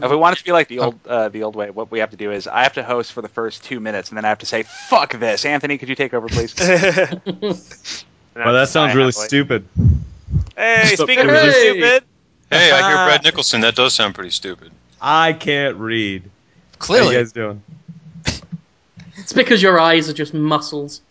If we want it to be like the old way, what we have to do is I have to host for the first 2 minutes, and then I have to say, "Fuck this, Anthony, could you take over, please?" Well, that sounds really stupid. Hey, speaking of stupid. Hey, I hear Brad Nicholson. That does sound pretty stupid. I can't read. Clearly. How you guys doing? It's because your eyes are just muscles.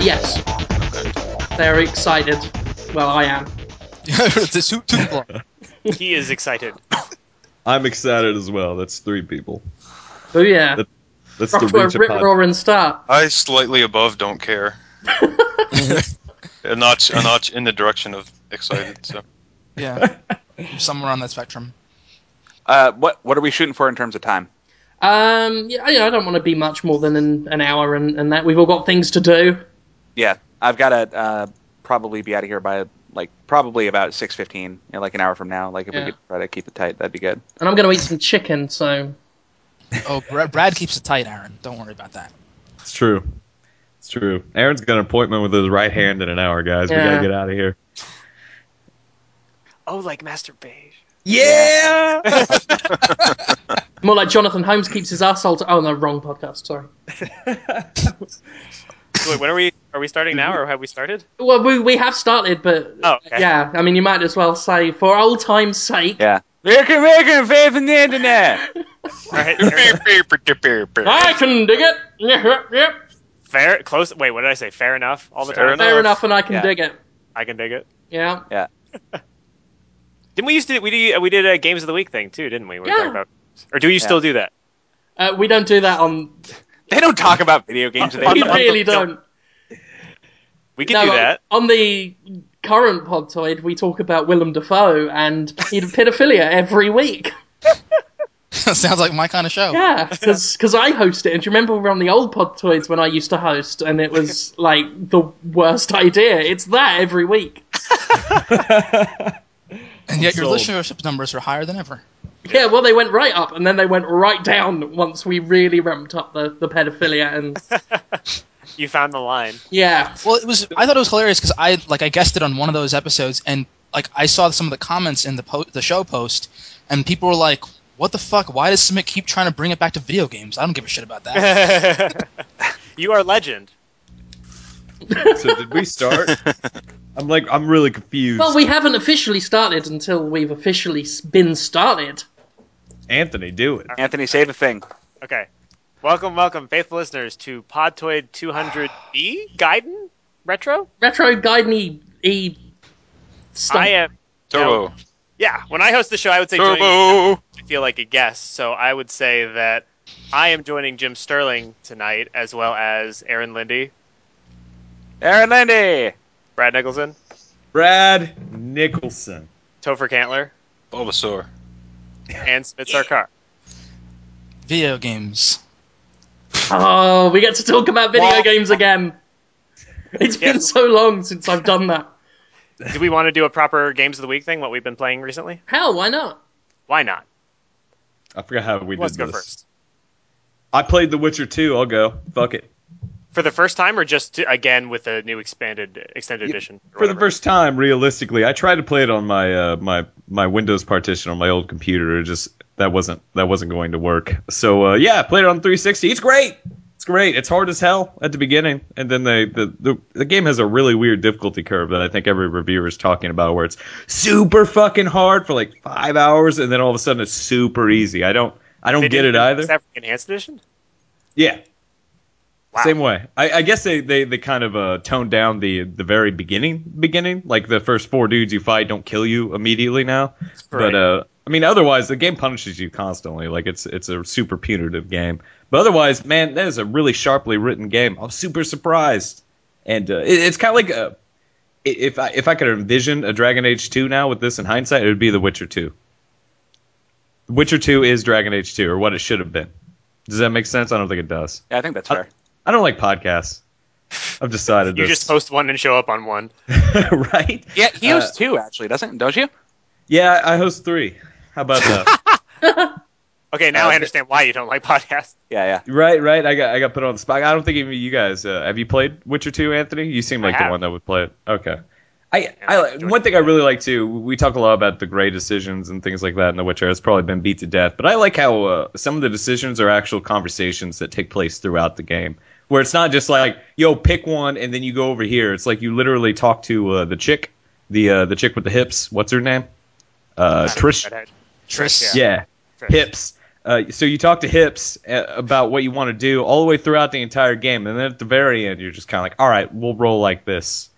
Yes. Okay. They're excited. Well, I am. He is excited. I'm excited as well. That's three people. Oh, yeah. That's the reach rip, roar, and start. I slightly above don't care. a notch in the direction of excited. So. Yeah. Somewhere on that spectrum. What are we shooting for in terms of time? I don't want to be much more than an hour and that. We've all got things to do. Yeah, I've got to probably be out of here by probably about 6:15, an hour from now. If we could try to keep it tight, that'd be good. And I'm going to eat some chicken, so... Oh, Brad keeps it tight, Aaron. Don't worry about that. It's true. It's true. Aaron's got an appointment with his right hand in an hour, guys. Yeah. We got to get out of here. Oh, like Master Beige. Yeah! More like Jonathan Holmes keeps his arsehole to... Oh, no, wrong podcast, sorry. Wait, when are we starting now, or have we started? Well, we have started, but... Oh, okay. Yeah, I mean, you might as well say, for old time's sake... Yeah. Rick and faith in the internet! Right. I can dig it! Yep. Fair, close... Wait, what did I say? Fair enough? All the time? Fair enough, and I can dig it. I can dig it? Yeah. Yeah. Didn't we used to... We did a Games of the Week thing, too, didn't we? Yeah. About, or do you still do that? We don't do that on... They don't talk about video games. They really don't. We can do that. On the current Podtoid, we talk about Willem Dafoe and pedophilia every week. Sounds like my kind of show. Yeah, because I host it. And do you remember we were on the old Podtoids when I used to host, and it was, the worst idea? It's that every week. And yet your listenership numbers are higher than ever. Yeah, well, they went right up, and then they went right down once we really ramped up the pedophilia. And you found the line. Yeah. Well, I thought it was hilarious because I guessed it on one of those episodes, and I saw some of the comments in the show post, and people were like, "What the fuck? Why does Smith keep trying to bring it back to video games? I don't give a shit about that." You are a legend. So did we start? I'm really confused. Well, we haven't officially started until we've officially been started. Anthony, do it. Anthony, say the thing. Okay. Welcome, faithful listeners, to Podtoid 200E Gaiden Retro? Retro Gaiden E stuff. I am... Turbo. Yeah, when I host the show, I would say... Turbo! I feel like a guest, so I would say that I am joining Jim Sterling tonight, as well as Aaron Linde. Aaron Linde! Brad Nicholson. Brad Nicholson. Topher Cantler. Bulbasaur. And Smith Sarkar. Video games. Oh, we get to talk about video games again. It's been so long since I've done that. Do we want to do a proper Games of the Week thing, what we've been playing recently? Hell, why not? Why not? I forgot how we did this. Let's go first. I played The Witcher 2. I'll go. Fuck it. For the first time, or just again with a new extended edition? For the first time, realistically, I tried to play it on my my Windows partition on my old computer. It just that wasn't going to work. So I played it on 360. It's great. It's great. It's hard as hell at the beginning, and then the game has a really weird difficulty curve that I think every reviewer is talking about, where it's super fucking hard for 5 hours, and then all of a sudden it's super easy. I don't get it either. Is that an enhanced edition? Yeah. Wow. Same way. I guess they kind of toned down the very beginning. Like the first four dudes you fight don't kill you immediately now. Right. But I mean, otherwise the game punishes you constantly. Like it's a super punitive game. But otherwise, man, that is a really sharply written game. I'm super surprised. And it's kind of like if I could envision a Dragon Age 2 now with this in hindsight, it would be The Witcher 2. The Witcher 2 is Dragon Age 2, or what it should have been. Does that make sense? I don't think it does. Yeah, I think that's fair. I don't like podcasts. I've decided you this. Just post one and show up on one. Right? Yeah, he hosts two, actually, don't you? Yeah, I host three. How about that? Okay, now I understand why you don't like podcasts. Yeah, yeah. Right. I got put on the spot. I don't think even you guys... have you played Witcher 2, Anthony? You seem like the one that would play it. Okay. One thing I really like, too, we talk a lot about the gray decisions and things like that in The Witcher. It's probably been beat to death. But I like how some of the decisions are actual conversations that take place throughout the game, where it's not just like, yo, pick one, and then you go over here. It's like you literally talk to the chick with the hips. What's her name? Trish. Yeah. Trish. Hips. So you talk to Hips about what you want to do all the way throughout the entire game, and then at the very end, you're just kind of like, all right, we'll roll like this.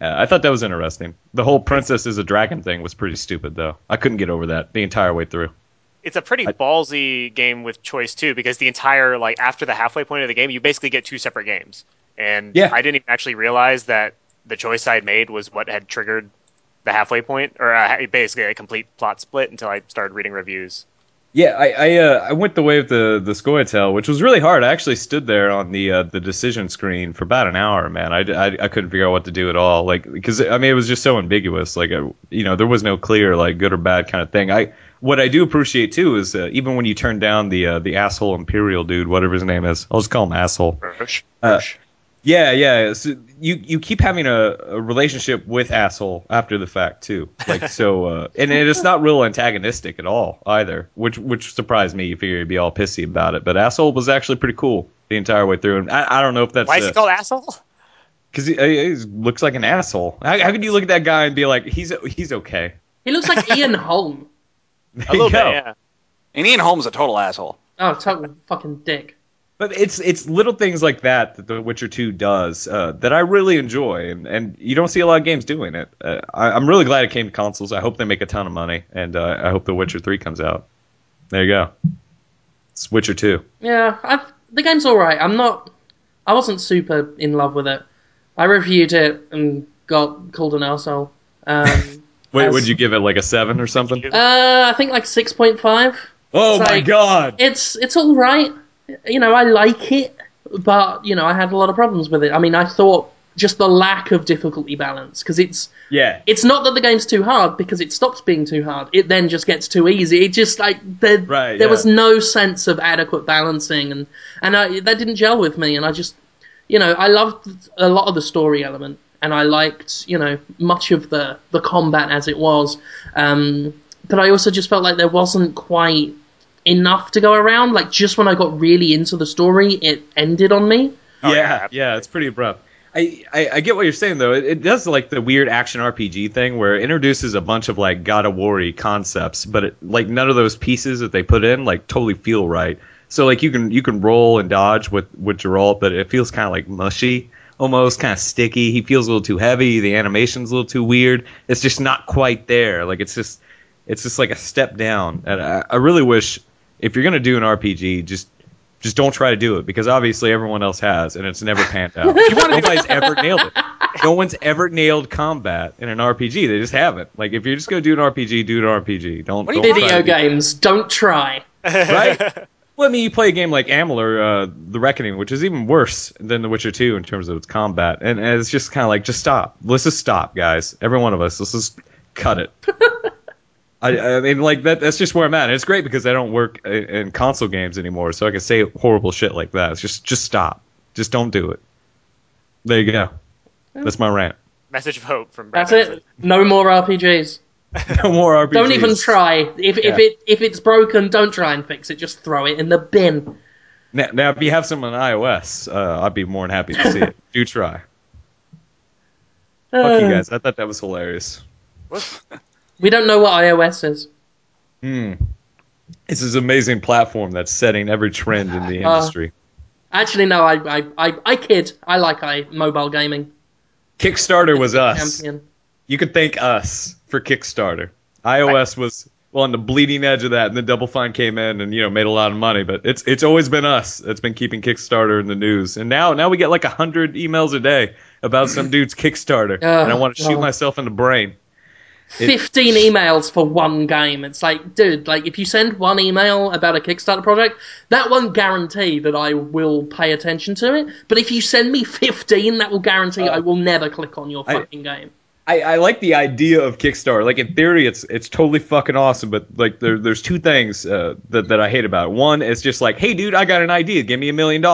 I thought that was interesting. The whole princess is a dragon thing was pretty stupid, though. I couldn't get over that the entire way through. It's a pretty ballsy game with choice, too, because the entire, after the halfway point of the game, you basically get two separate games. And yeah. I didn't even actually realize that the choice I had made was what had triggered the halfway point, or basically a complete plot split until I started reading reviews. Yeah, I went the way of the Scoia'tael, which was really hard. I actually stood there on the decision screen for about an hour, man. I couldn't figure out what to do at all, because I mean it was just so ambiguous. There was no clear good or bad kind of thing. What I do appreciate too is even when you turn down the asshole Imperial dude, whatever his name is, I'll just call him asshole. Yeah. So you keep having a relationship with asshole after the fact too. And it's not real antagonistic at all either, which surprised me. You figure you'd be all pissy about it, but asshole was actually pretty cool the entire way through. And I don't know if that's why is he called asshole? Because he looks like an asshole. How could you look at that guy and be like, he's okay? He looks like Ian Holm. A little bit, yeah. And Ian Holm's a total asshole. Oh, total fucking dick. But it's little things like that The Witcher 2 does that I really enjoy, and you don't see a lot of games doing it. I'm really glad it came to consoles. I hope they make a ton of money, and I hope The Witcher 3 comes out. There you go. It's Witcher 2. Yeah, the game's all right. I wasn't super in love with it. I reviewed it and got called an arsehole. Wait, would you give it a 7 or something? I think 6.5. Oh, my God. It's all right. I like it, but, I had a lot of problems with it. I mean, I thought just the lack of difficulty balance, because it's not that the game's too hard, because it stops being too hard. It then just gets too easy. It just, there was no sense of adequate balancing, and that didn't gel with me, and I just, I loved a lot of the story element, and I liked, much of the combat as it was, but I also just felt like there wasn't quite enough to go around. Just when I got really into the story, it ended on me. Yeah, it's pretty abrupt. I get what you're saying, though. It does the weird action RPG thing where it introduces a bunch of God of War-y concepts, but none of those pieces that they put in totally feel right. So you can roll and dodge with Geralt, but it feels kind of mushy, almost kind of sticky. He feels a little too heavy. The animation's a little too weird. It's just not quite there. It's just a step down, and I really wish. If you're going to do an RPG, just don't try to do it, because obviously everyone else has, and it's never panned out. Nobody's ever nailed it. No one's ever nailed combat in an RPG. They just haven't. If you're just going to do an RPG, do an RPG. Don't try. Right? Well, I mean, you play a game like Amalur, The Reckoning, which is even worse than The Witcher 2 in terms of its combat, and it's just kind of just stop. Let's just stop, guys. Every one of us. Let's just cut it. I mean, that's just where I'm at. And it's great because I don't work in console games anymore, so I can say horrible shit like that. It's just stop. Just don't do it. There you go. That's my rant. Message of hope from Brad. That's it. No more RPGs. No more RPGs. Don't even try. If it's broken, don't try and fix it. Just throw it in the bin. Now if you have some on iOS, I'd be more than happy to see it. Do try. Fuck you guys. I thought that was hilarious. What? We don't know what iOS is. It's this amazing platform that's setting every trend in the industry. Actually, no, I kid. I like mobile gaming. Kickstarter was us. Champion. You could thank us for Kickstarter. iOS was on the bleeding edge of that, and then Double Fine came in and made a lot of money. But it's always been us that's been keeping Kickstarter in the news. And now we get 100 emails a day about some dude's Kickstarter, and I want to shoot myself in the brain. 15 emails for one game. It's like, dude, like if you send one email about a Kickstarter project, that won't guarantee that I will pay attention to it. But if you send me 15, that will guarantee I will never click on your fucking game. I like the idea of Kickstarter. Like in theory, it's totally fucking awesome. But like there's two things that I hate about it. One, it's just like, hey, dude, I got an idea. Give me $1 million.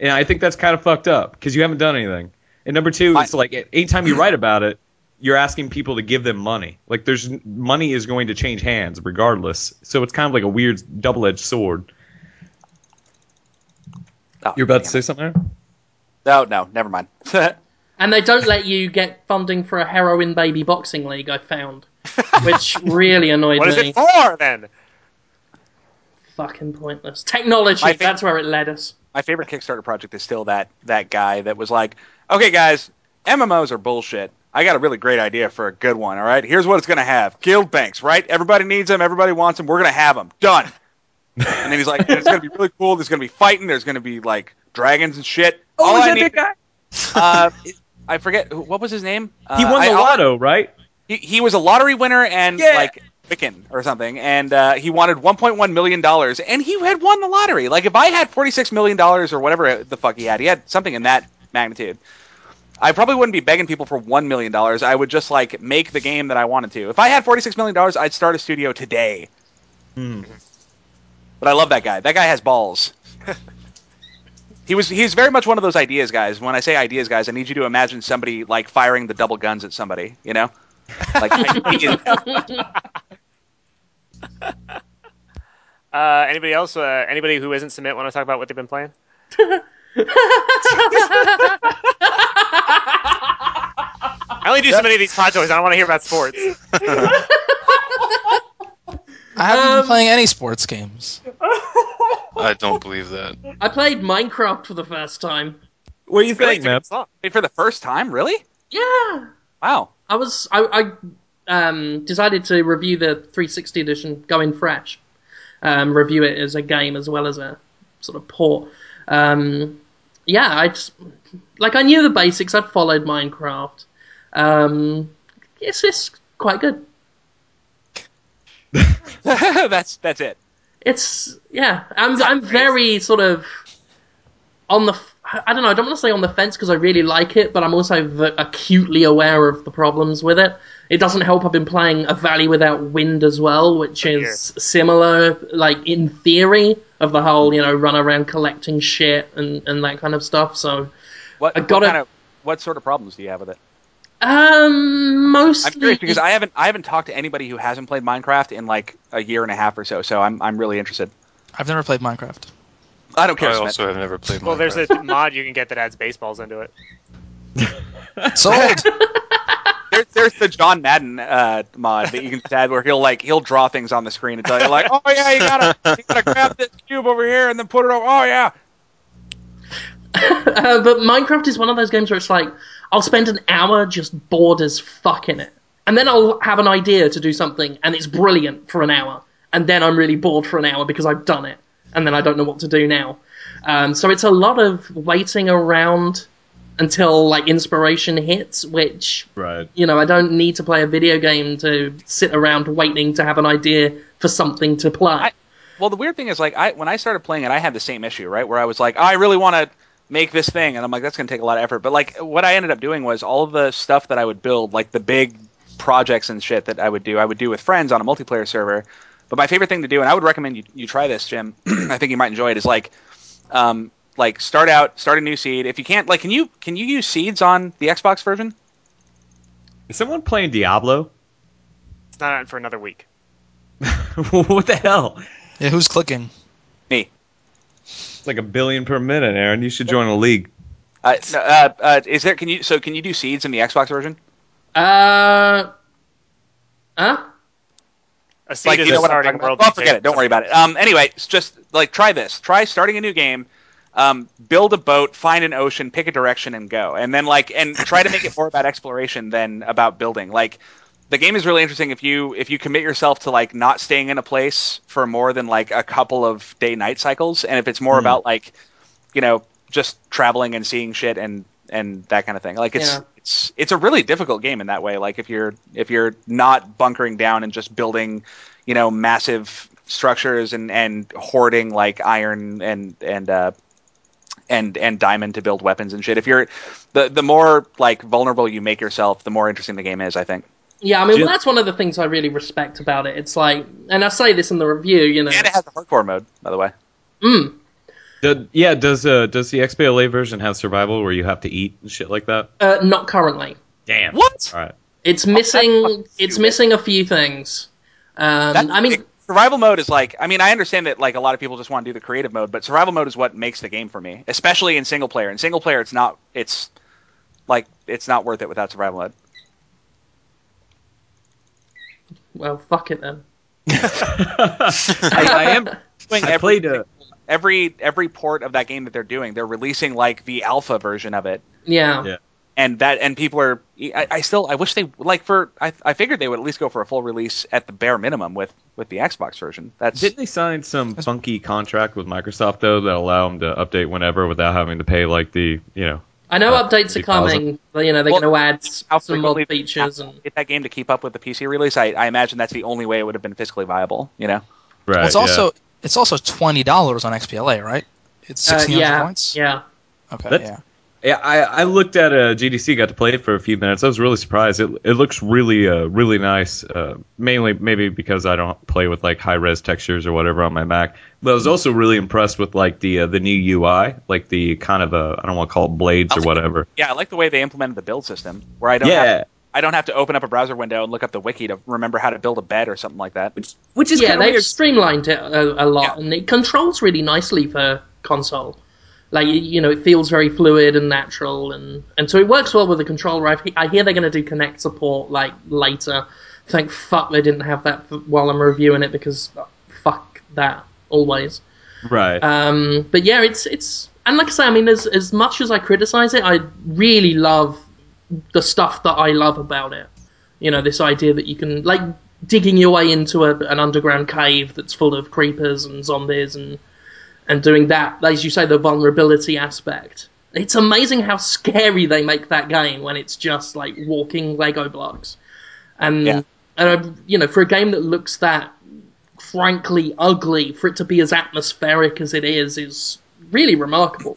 And I think that's kind of fucked up because you haven't done anything. And number two, it's like anytime you write about it, you're asking people to give them money. Like there's money is going to change hands regardless. So it's kind of like a weird double-edged sword. Oh, you're about to say something there? Oh, no, never mind. And they don't let you get funding for a heroin baby boxing league, I found. Which really annoyed me. What is it for, then? Fucking pointless. Technology, that's where it led us. My favorite Kickstarter project is still that guy that was like, okay, guys, MMOs are bullshit. I got a really great idea for a good one, all right? Here's what it's going to have. Guild banks, right? Everybody needs them. Everybody wants them. We're going to have them. Done. And then he's like, it's going to be really cool. There's going to be fighting. There's going to be, like, dragons and shit. Oh, is that the guy? I forget what was his name. He won the lotto, right? He was a lottery winner and like Wiccan or something, and he wanted $1.1 million, and he had won the lottery. Like if I had $46 million or whatever the fuck he had something in that magnitude. I probably wouldn't be begging people for $1 million. I would just like make the game that I wanted to. If I had $46 million, I'd start a studio today. Mm. But I love that guy. That guy has balls. He's very much one of those ideas guys. When I say ideas guys, I need you to imagine somebody like firing the double guns at somebody, you know? Like anybody else? Anybody who isn't Submit want to talk about what they've been playing? I only do so many of these podcasts. I don't want to hear about sports. I haven't been playing any sports games. I don't believe that. I played Minecraft for the first time. What do you think, man? For the first time, really? Yeah. Wow. I decided to review the 360 edition, go in fresh, review it as a game as well as a sort of port. Yeah, I knew the basics. I'd followed Minecraft. It's quite good. That's it. It's, yeah, I'm very sort of on the, I don't know, I don't want to say on the fence because I really like it, but I'm also acutely aware of the problems with it. It doesn't help I've been playing A Valley Without Wind as well, which is similar, like, in theory, of the whole, you know, run around collecting shit and that kind of stuff, so... What sort of problems do you have with it? Mostly. I'm curious because I haven't talked to anybody who hasn't played Minecraft in like a year and a half or so. So I'm really interested. I've never played Minecraft. I don't care. I also have never played Minecraft. Well, there's a mod you can get that adds baseballs into it. Sold. There's the John Madden mod that you can add where he'll draw things on the screen and tell you like, oh yeah, you gotta grab this cube over here and then put it over. Oh yeah. But Minecraft is one of those games where it's like, I'll spend an hour just bored as fuck in it. And then I'll have an idea to do something, and it's brilliant for an hour. And then I'm really bored for an hour because I've done it. And then I don't know what to do now. So it's a lot of waiting around until, like, inspiration hits, which, you know, I don't need to play a video game to sit around waiting to have an idea for something to play. Well, the weird thing is, like, when I started playing it, I had the same issue, right? Where I was like, I really want to make this thing, and I'm like, that's going to take a lot of effort. But, like, what I ended up doing was all of the stuff that I would build, like the big projects and shit that I would do with friends on a multiplayer server. But my favorite thing to do, and I would recommend you try this, Jim, I think you might enjoy it, is, like start a new seed. If you can't, like, can you use seeds on the Xbox version? Is someone playing Diablo? It's not on for another week. What the hell? Yeah, who's clicking? Me. It's like 1 billion per minute, Aaron. You should join a league. Is there? Can you do seeds in the Xbox version? A seed is a starting world. Well, forget it. Don't worry about it. Anyway, it's just like try this. Try starting a new game. Build a boat, find an ocean, pick a direction, and go. And then and try to make it more about exploration than about building. Like. The game is really interesting if you commit yourself to like not staying in a place for more than like a couple of day-night cycles, and if it's more about like, you know, just traveling and seeing shit and that kind of thing. Like it's it's a really difficult game in that way. Like if you're not bunkering down and just building, you know, massive structures and hoarding like iron and diamond to build weapons and shit. If you're the more like vulnerable you make yourself, the more interesting the game is, I think. Yeah, I mean, well, that's one of the things I really respect about it. It's like, and I say this in the review, you know. And it has the hardcore mode, by the way. Mm. Does the XBLA version have survival where you have to eat and shit like that? Not currently. Damn. What? All right. It's missing a few things. I mean, survival mode is like, I mean, I understand that like a lot of people just want to do the creative mode, but survival mode is what makes the game for me, especially in single player. In single player, it's not worth it without survival mode. Well, fuck it then. Every port of that game that they're doing, they're releasing like the alpha version of it. Yeah. And people are. I wish they like for. I figured they would at least go for a full release at the bare minimum with the Xbox version. Didn't they sign some funky contract with Microsoft though that allow them to update whenever without having to pay like the you know. I know updates are coming. You know, they're going to add some more features. And get that game to keep up with the PC release. I imagine that's the only way it would have been fiscally viable. You know, right? It's also $20 on XBLA, right? It's 1,600 points. Yeah. Okay. I looked at GDC. Got to play it for a few minutes. I was really surprised. It looks really really nice. Mainly maybe because I don't play with like high res textures or whatever on my Mac. But I was also really impressed with like the new UI, like the kind of I don't want to call it blades or whatever. Yeah, I like the way they implemented the build system where I don't have to open up a browser window and look up the wiki to remember how to build a bed or something like that. Which is kind of weird. Streamlined it a lot, and it controls really nicely for console. Like, you know, it feels very fluid and natural, and so it works well with the controller. I hear they're going to do Kinect support, like, later. Thank fuck they didn't have that while I'm reviewing it, because fuck that, always. Right. But yeah, it's and like I say, I mean, as much as I criticize it, I really love the stuff that I love about it. You know, this idea that you can, like, digging your way into an underground cave that's full of creepers and zombies and doing that, as you say, the vulnerability aspect. It's amazing how scary they make that game when it's just like walking Lego blocks. And you know, for a game that looks that frankly ugly, for it to be as atmospheric as it is really remarkable.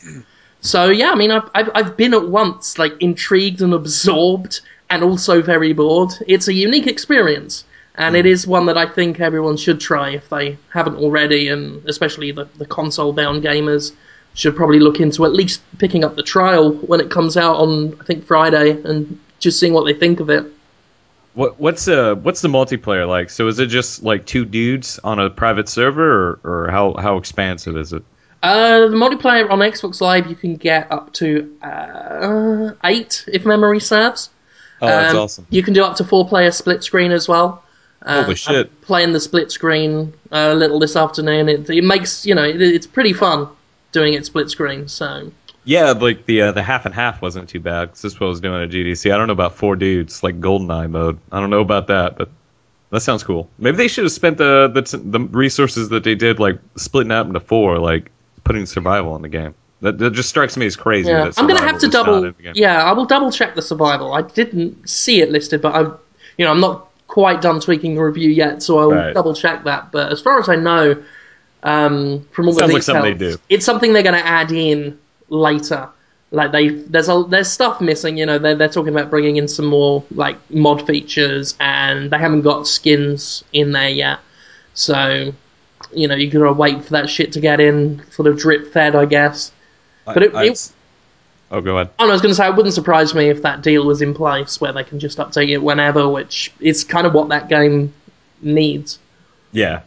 So yeah, I mean, I've been at once like intrigued and absorbed and also very bored. It's a unique experience. And it is one that I think everyone should try if they haven't already, and especially the console-bound gamers should probably look into at least picking up the trial when it comes out on, I think, Friday, and just seeing what they think of it. What's the multiplayer like? So is it just like two dudes on a private server, or how expansive is it? The multiplayer on Xbox Live, you can get up to 8, if memory serves. Oh, that's awesome. You can do up to 4-player split screen as well. Holy shit. I'm playing the split screen a little this afternoon. It makes, you know, it's pretty fun doing it split screen. So yeah, like the half and half wasn't too bad, because this is what I was doing at GDC. I don't know about 4 dudes, like GoldenEye mode. I don't know about that, but that sounds cool. Maybe they should have spent the resources that they did, like splitting up into 4, like putting survival in the game. That just strikes me as crazy. Yeah. That I'm going to have to double. Yeah, I will double check the survival. I didn't see it listed, but I'm not quite done tweaking the review yet, so I'll double check that. But as far as I know, from all the details, like something they do. It's something they're going to add in later. Like there's stuff missing. You know, they're talking about bringing in some more like mod features, and they haven't got skins in there yet. So you know, you gotta wait for that shit to get in, sort of drip fed, I guess. But go ahead. I was going to say, it wouldn't surprise me if that deal was in place where they can just update it whenever, which is kind of what that game needs. Yeah.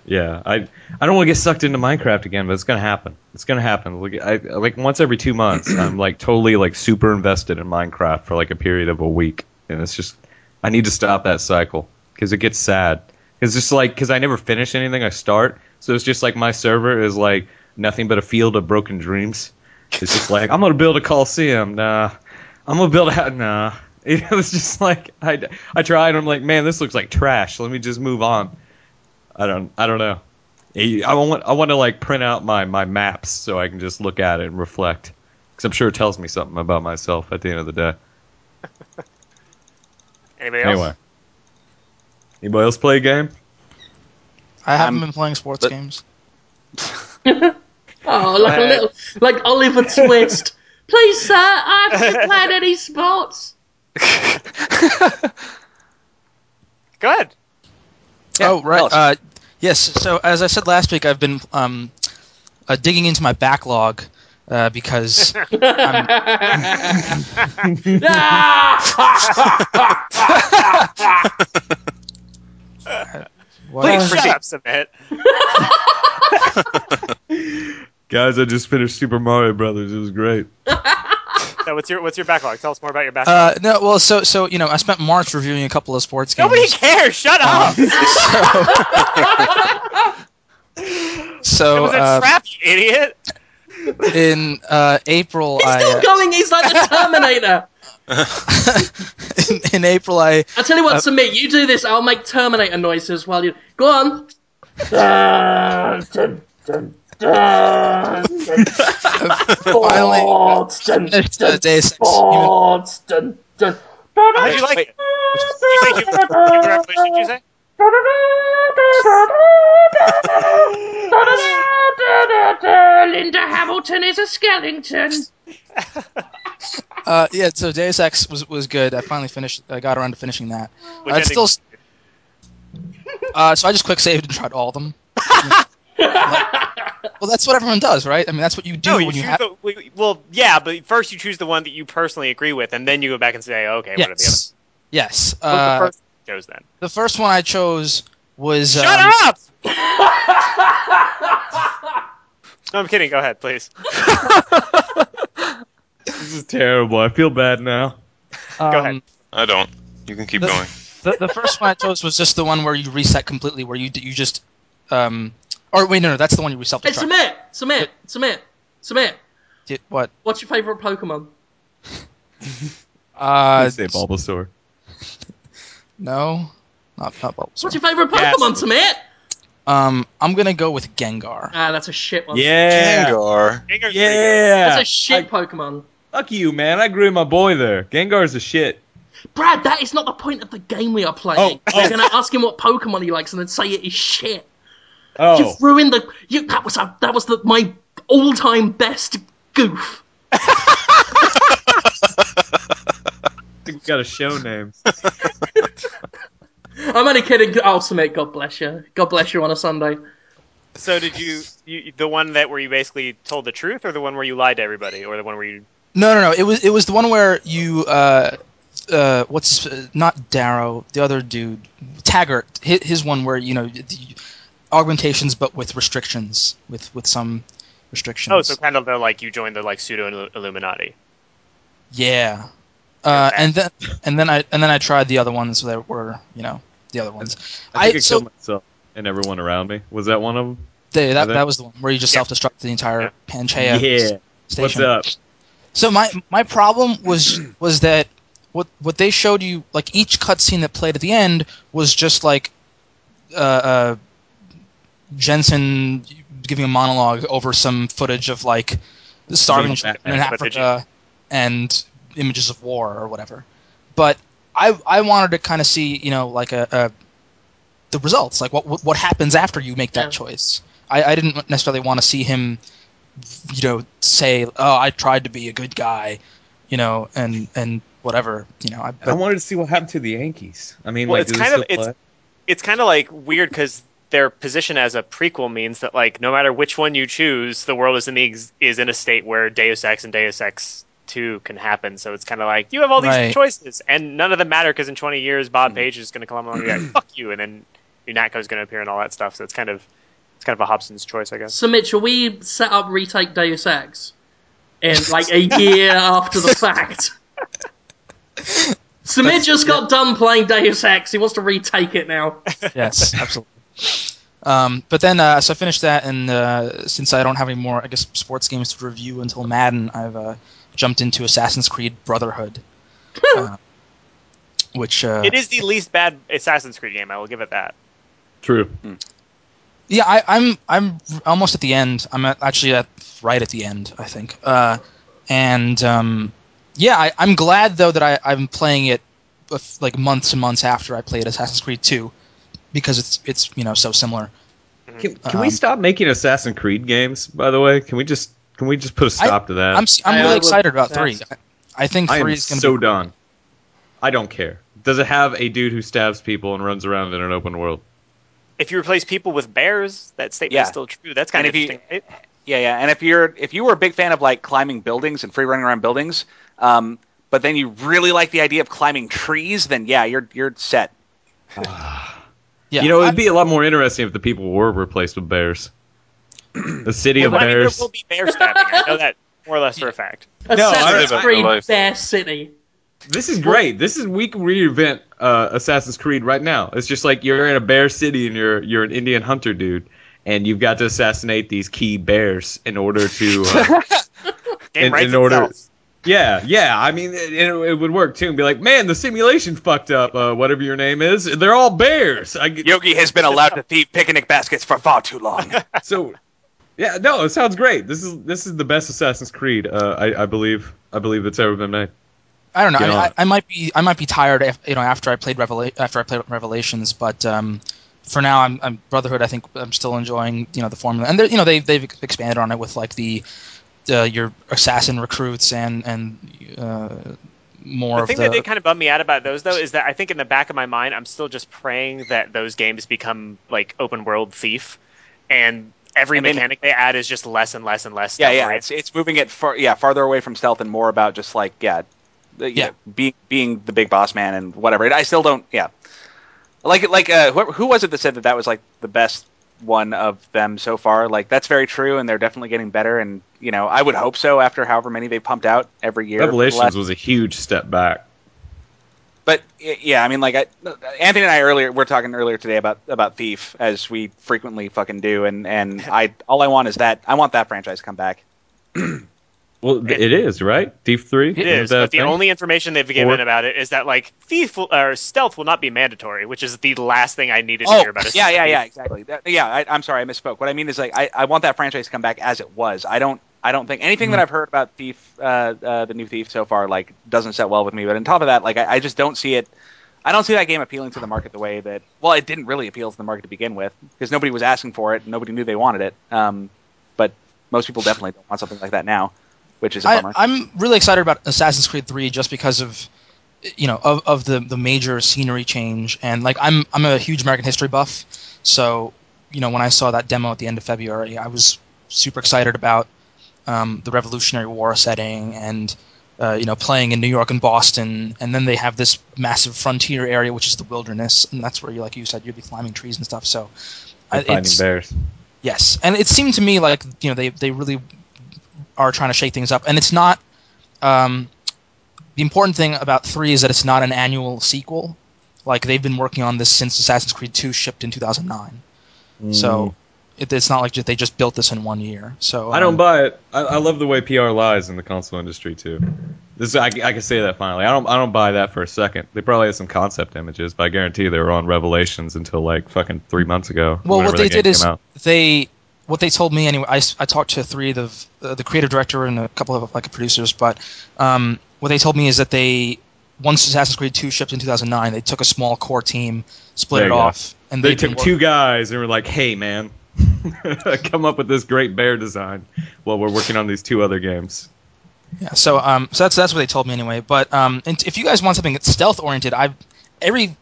I don't want to get sucked into Minecraft again, but it's going to happen. It's going to happen. Like once every 2 months, I'm like totally like super invested in Minecraft for like a period of a week, and it's just I need to stop that cycle because it gets sad. It's just like because I never finish anything I start, so it's just like my server is like nothing but a field of broken dreams. It's just like, I'm going to build a Coliseum. Nah. I'm going to build a... Nah. You know, it's just like, I tried, and I'm like, man, this looks like trash. Let me just move on. I don't know. I want to, like, print out my maps so I can just look at it and reflect. Because I'm sure it tells me something about myself at the end of the day. Anybody else? Anybody else play a game? I haven't been playing sports games. like Oliver Twist. Please, sir, I haven't played any sports. Go ahead. Yeah, oh, right. Yes, so as I said last week, I've been digging into my backlog because Please shut up, Submit. Guys, I just finished Super Mario Brothers. It was great. So what's your backlog? Tell us more about your backlog. So you know, I spent March reviewing a couple of sports games. Nobody cares. Shut up. So it was a trap, you idiot. In April, he's still going. He's like the Terminator. in April, I'll tell you what, Samit, you do this. I'll make Terminator noises while you go on. Finally, Deus Ex. How did you like it? Did you say? Linda Hamilton is a skeleton. Yeah, so Deus Ex was good. I finally finished. I got around to finishing that. So I just quick saved and tried all of them. Well, that's what everyone does, right? I mean, that's what you do. No, but first you choose the one that you personally agree with, and then you go back and say, okay, yes. What are the others? Yes. What was the first one you chose, then? The first one I chose was... Shut up! No, I'm kidding. Go ahead, please. This is terrible. I feel bad now. Go ahead. I don't. You can keep going. The first one I chose was just the one where you reset completely, where you just... Or wait, no, that's the one you reset. Hey, Samit. What? What's your favorite Pokemon? Say Bulbasaur. No, not Bulbasaur. What's your favorite Pokemon, Samit? I'm gonna go with Gengar. Ah, that's a shit one. Yeah, Gengar. Gengar's that's a shit Pokemon. Fuck you, man. I agree with my boy there. Gengar's a shit. Brad, that is not the point of the game we are playing. We're gonna ask him what Pokemon he likes and then say it is shit. Oh. You've ruined the. That was my all-time best goof. I think we got a show name. I'm only kidding. Oh, Samit, God bless you. God bless you on a Sunday. So did you the one that where you basically told the truth, or the one where you lied to everybody, or the one where you? No. It was the one where you. Not Darrow, the other dude, Taggart. His one where you know. Augmentations, but with restrictions, with some restrictions. Oh, so kind of they're like you join the like pseudo Illuminati. Yeah, and then I tried the other ones that were the other ones. I think I killed myself and everyone around me. Was that one of them? That was the one where you just self-destruct the entire Pangea station. What's up? So my problem was that what they showed you, like each cutscene that played at the end was just like. Jensen giving a monologue over some footage of like starving in Africa and images of war or whatever. But I wanted to kind of see like the results, like what happens after you make that choice. I didn't necessarily want to see him say, oh, I tried to be a good guy, and whatever, I wanted to see what happened to the Yankees. I mean, it's kind of like weird because their position as a prequel means that, like, no matter which one you choose, the world is in a state where Deus Ex and Deus Ex 2 can happen. So it's kind of like you have all these choices, and none of them matter because in 20 years, Bob Page is going to come along and be like, "Fuck you," and then Unatko is going to appear and all that stuff. So it's kind of a Hobson's choice, I guess. So Mitchell, we set up retake Deus Ex in like a year after the fact. Samit just got done playing Deus Ex. He wants to retake it now. Yes, absolutely. But then, so I finished that, and since I don't have any more, I guess, sports games to review until Madden, I've jumped into Assassin's Creed Brotherhood, which it is the least bad Assassin's Creed game. I will give it that. True. Yeah, I'm almost at the end. I'm right at the end, I think. And I'm glad though that I'm playing it like months and months after I played Assassin's Creed 2 because it's you know so similar. Can we stop making Assassin's Creed games? By the way, can we just put a stop to that? I'm really excited about 3. I think 3 is going to be done. I don't care. Does it have a dude who stabs people and runs around in an open world? If you replace people with bears, that statement is still true. That's kind of interesting. Yeah. And if you were a big fan of like climbing buildings and free running around buildings, but then you really like the idea of climbing trees, then yeah, you're set. Yeah, you know, it'd be a lot more interesting if the people were replaced with bears. The city of bears. I mean, there will be bear stabbing. I know that more or less for a fact. Assassin's Creed Bear City. This is great. This is we can reinvent Assassin's Creed right now. It's just like you're in a bear city and you're an Indian hunter dude, and you've got to assassinate these key bears in order to. Yeah. I mean, it would work too. And be like, man, the simulation fucked up. Whatever your name is, they're all bears. Yogi has been allowed to feed picnic baskets for far too long. So, yeah, no, it sounds great. This is the best Assassin's Creed I believe that's ever been made. I don't know. I might be tired after I played Revelations, but for now I'm Brotherhood. I think I'm still enjoying the formula, and they've expanded on it with like your assassin recruits and more. The thing that did kind of bum me out about those though is that I think in the back of my mind I'm still just praying that those games become like open world Thief, and every mechanic they add is just less and less and less. Yeah. Right? It's moving it farther away from stealth and more about just like being the big boss man and whatever. I still don't. Yeah, like who was it that said that was like the best one of them so far? Like that's very true, and they're definitely getting better. And I would hope so after however many they pumped out every year. Revelations was a huge step back. But yeah, I mean, like Anthony and I were talking earlier today about Thief, as we frequently fucking do, and I want that franchise to come back. Well, it is, right? Thief 3? It is, but the only information they've given about it is that, like, stealth will not be mandatory, which is the last thing I needed to hear about it. Yeah, exactly. I'm sorry, I misspoke. What I mean is, like, I want that franchise to come back as it was. I don't think anything that I've heard about Thief, the new Thief so far, like, doesn't set well with me. But on top of that, like, I just don't see it. I don't see that game appealing to the market the way that, well, it didn't really appeal to the market to begin with, because nobody was asking for it, and nobody knew they wanted it. But most people definitely don't want something like that now. Which is a bummer. I'm really excited about Assassin's Creed 3 just because of, the major scenery change, and like I'm a huge American history buff, so when I saw that demo at the end of February, I was super excited about the Revolutionary War setting and playing in New York and Boston, and then they have this massive frontier area which is the wilderness, and that's where you like you said you'd be climbing trees and stuff. So finding bears. Yes, and it seemed to me like they really are trying to shake things up, and it's not the important thing about 3 is that it's not an annual sequel. Like they've been working on this since Assassin's Creed 2 shipped in 2009, so it's not like they just built this in 1 year. So I don't buy it. I love the way PR lies in the console industry too. I can say that finally. I don't buy that for a second. They probably had some concept images, but I guarantee they were on Revelations until like fucking 3 months ago. Well, what they did is what they told me anyway, I talked to three of the creative director and a couple of like producers, but what they told me is that they once Assassin's Creed 2 shipped in 2009, they took a small core team, split it off, and they took two guys and were like, "Hey man, come up with this great bear design while we're working on these two other games." Yeah, so that's what they told me anyway. But and if you guys want something that's stealth oriented, every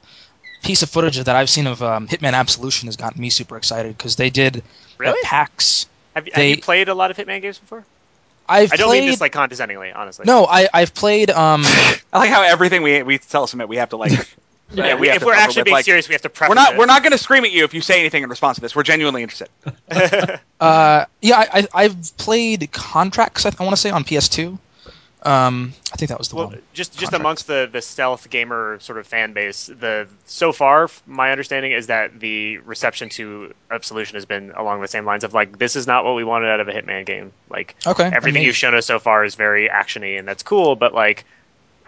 piece of footage that I've seen of Hitman Absolution has gotten me super excited because they did. Really? PAX. Have you played a lot of Hitman games before? I don't mean this like condescendingly, honestly. No, I've played. I like how everything we tell us we have to like. Yeah, if we're actually being serious, we have to preface. We're not going to scream at you if you say anything in response to this. We're genuinely interested. I've played Contracts. I want to say on PS2. I think that was the one. Just amongst the stealth gamer sort of fan base, so far my understanding is that the reception to Absolution has been along the same lines of like this is not what we wanted out of a Hitman game. Like everything you've shown us so far is very actiony and that's cool, but like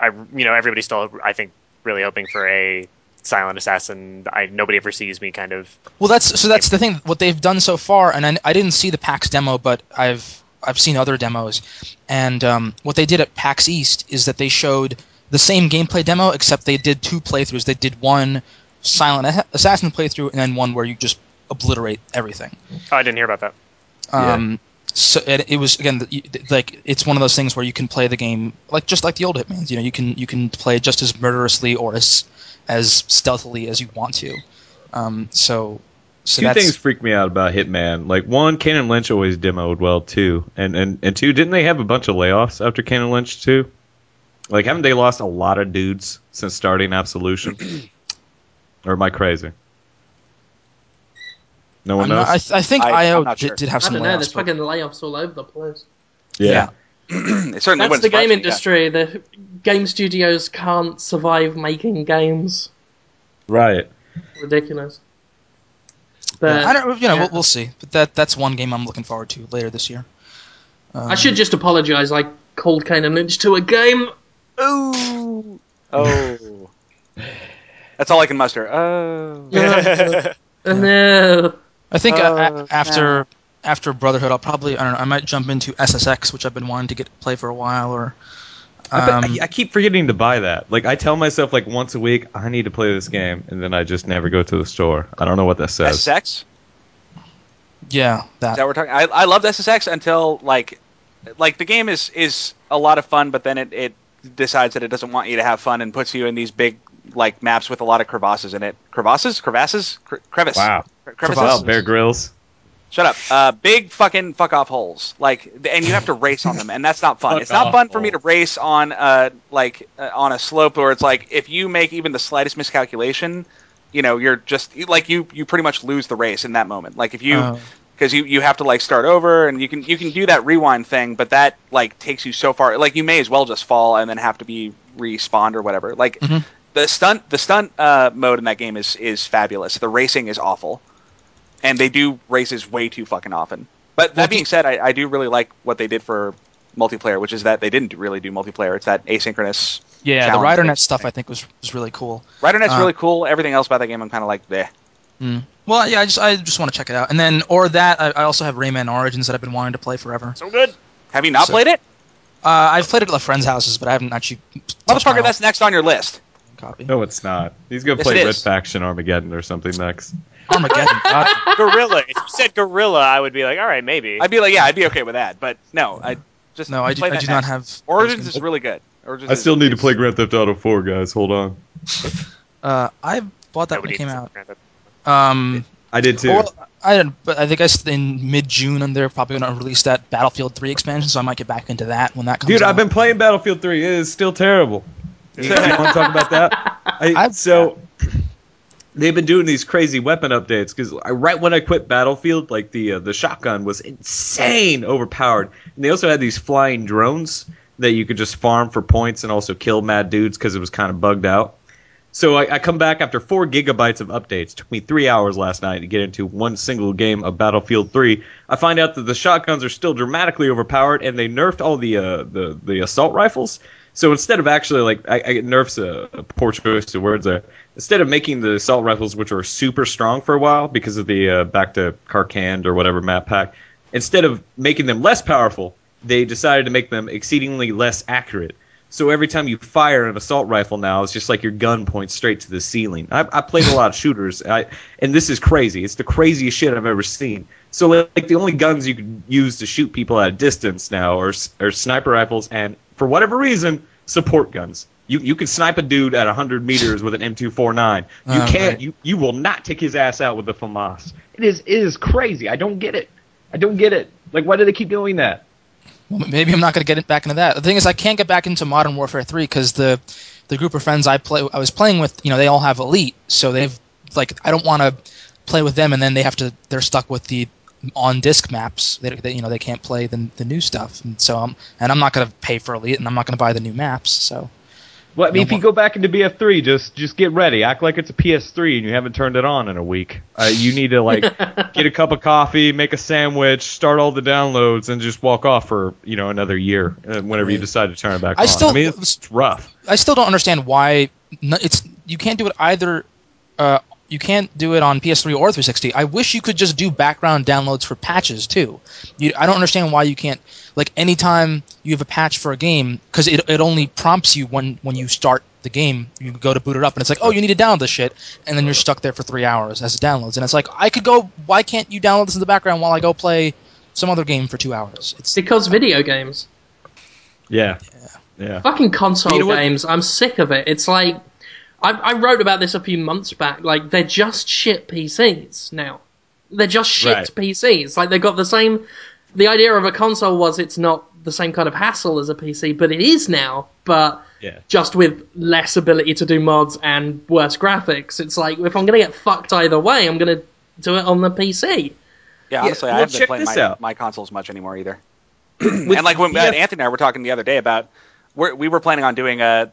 everybody's still I think really hoping for a silent assassin. Nobody ever sees me kind of. Well, that's the thing. What they've done so far, and I didn't see the PAX demo, but I've seen other demos, and what they did at PAX East is that they showed the same gameplay demo, except they did two playthroughs. They did one silent assassin playthrough and then one where you just obliterate everything. Oh, I didn't hear about that. So it was, again, like, it's one of those things where you can play the game like just like the old Hitmans. You know, you can play just as murderously or as stealthily as you want to. So two things freak me out about Hitman. Like, one, Kane and Lynch always demoed well too, and two, didn't they have a bunch of layoffs after Kane and Lynch too? Like, haven't they lost a lot of dudes since starting Absolution? Or am I crazy? No one knows. I think IO did have some layoffs. I don't know. There's fucking layoffs all over the place. Yeah. It certainly that's the game industry. Yeah. The game studios can't survive making games. Right. Ridiculous. But, yeah, I don't. You know, yeah. We'll see. But that's one game I'm looking forward to later this year. I should just apologize. I called Kane and Lynch to a game. Ooh. Oh. That's all I can muster. Oh. No. I think after Brotherhood, I'll probably, I don't know, I might jump into SSX, which I've been wanting to get to play for a while. Or I keep forgetting to buy that. Like, I tell myself like once a week, I need to play this game, and then I just never go to the store. I don't know what that says. SSX? Yeah, that. Is that we're talking. I loved SSX until like the game is a lot of fun, but then it decides that it doesn't want you to have fun and puts you in these big like maps with a lot of crevasses in it. Crevasses? Wow. Crevasses. Wow, Bear Grylls. Shut up. Big fucking fuck off holes. Like, and you have to race on them, and that's not fun. It's not fun for me to race on on a slope where it's like, if you make even the slightest miscalculation, you know, you're just like you pretty much lose the race in that moment. Like, if you because you have to like start over, and you can do that rewind thing, but that like takes you so far. Like, you may as well just fall and then have to be respawned or whatever. Like. Mm-hmm. The stunt mode in that game is fabulous. The racing is awful, and they do races way too fucking often. But that being said, I do really like what they did for multiplayer, which is that they didn't really do multiplayer. It's that asynchronous. Yeah, the RiderNet stuff I think was really cool. RiderNet's really cool. Everything else about that game, I'm kind of like, bleh. Well, yeah, I just want to check it out, and then I also have Rayman Origins that I've been wanting to play forever. So good. Have you not played it? I've played it at my friends' houses, but I haven't actually. Motherfucker, that's next on your list. Copy. No, it's not. He's going to play Red Faction Armageddon or something next. Armageddon? Gorilla. If you said Gorilla, I would be like, all right, maybe. I'd be like, yeah, I'd be okay with that. But no, I do not have... Origins is really good. I still need to play Grand Theft Auto 4, guys. Hold on. I bought that when it came out. I did too. Well, but I think in mid-June, and they're probably going to release that Battlefield 3 expansion, so I might get back into that when that comes out. Dude, I've been playing Battlefield 3. It is still terrible. You want to talk about that? So they've been doing these crazy weapon updates because right when I quit Battlefield, like the shotgun was insane overpowered, and they also had these flying drones that you could just farm for points and also kill mad dudes because it was kind of bugged out. So I come back after 4 gigabytes of updates. It took me 3 hours last night to get into one single game of Battlefield 3. I find out that the shotguns are still dramatically overpowered, and they nerfed all the assault rifles. So instead of actually, like, I get nerfs, a poor choice of words there. Instead of making the assault rifles, which were super strong for a while because of the back to Karkand or whatever map pack, instead of making them less powerful, they decided to make them exceedingly less accurate. So every time you fire an assault rifle now, it's just like your gun points straight to the ceiling. I played a lot of shooters, and this is crazy. It's the craziest shit I've ever seen. So like the only guns you can use to shoot people at a distance now are sniper rifles and, for whatever reason, support guns. You can snipe a dude at 100 meters with an M249. You will not take his ass out with the FAMAS. It is crazy. I don't get it. Like, why do they keep doing that? Well, maybe I'm not going to get back into that. The thing is, I can't get back into Modern Warfare 3 because the group of friends I was playing with, you know, they all have Elite, so they've like, I don't want to play with them, and then they're stuck with the on disc maps. They you know, they can't play the new stuff, and so I'm not going to pay for Elite, and I'm not going to buy the new maps. So, well, I mean, if you go back into BF3, just get ready. Act like it's a PS3 and you haven't turned it on in a week. You need to like get a cup of coffee, make a sandwich, start all the downloads, and just walk off for, you know, another year whenever you decide to turn it back on. I mean, it's rough. I still don't understand why you can't do it either. You can't do it on PS3 or 360. I wish you could just do background downloads for patches too. I don't understand why you can't. Like, anytime you have a patch for a game, because it only prompts you when you start the game, you go to boot it up, and it's like, oh, you need to download this shit, and then you're stuck there for 3 hours as it downloads. And it's like, why can't you download this in the background while I go play some other game for 2 hours? It's because video games. Yeah. Fucking console games. I'm sick of it. It's like, I wrote about this a few months back. Like, they're just shit PCs now. They're just shit PCs. Like, they've got the same... The idea of a console was it's not the same kind of hassle as a PC, but it is now, but just with less ability to do mods and worse graphics. It's like, if I'm going to get fucked either way, I'm going to do it on the PC. Yeah, honestly, I haven't been playing my consoles much anymore either. And like, when Anthony and I were talking the other day about... We were planning on doing a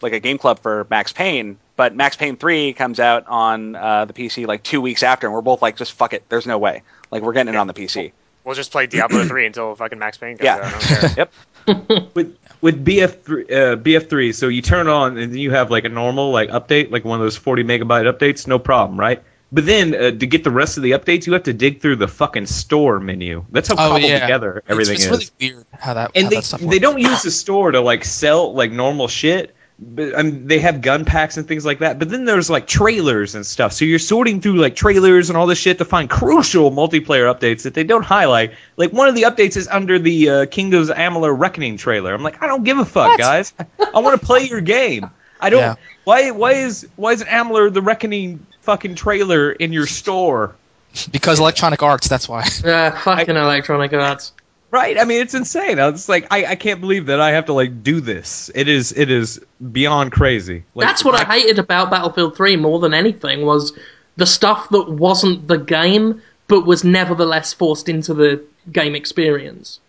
game club for Max Payne, but Max Payne 3 comes out on the PC like 2 weeks after, and we're both like, just fuck it, there's no way, like, we're getting it on the PC. We'll just play Diablo 3 until fucking Max Payne comes out. I don't care. Yep. With BF3, so you turn it on and you have like a normal like update, like one of those 40 megabyte updates, no problem, right? But then, to get the rest of the updates, you have to dig through the fucking store menu. That's how cobbled together everything is. It's really weird how that and how that stuff works. They don't use the store to like sell like normal shit. But I mean, they have gun packs and things like that. But then there's like trailers and stuff. So you're sorting through like trailers and all this shit to find crucial multiplayer updates that they don't highlight. Like, one of the updates is under the Kingdoms of Amalur Reckoning trailer. I'm like, I don't give a fuck, guys. I want to play your game. I don't. Yeah. Why is Amalur the Reckoning fucking trailer in your store? Because Electronic Arts, that's why. Yeah, fucking Electronic Arts. Right? I mean, it's insane. I was like, I can't believe that I have to like do this. It is beyond crazy. Like, that's what I hated about Battlefield 3 more than anything, was the stuff that wasn't the game but was nevertheless forced into the game experience.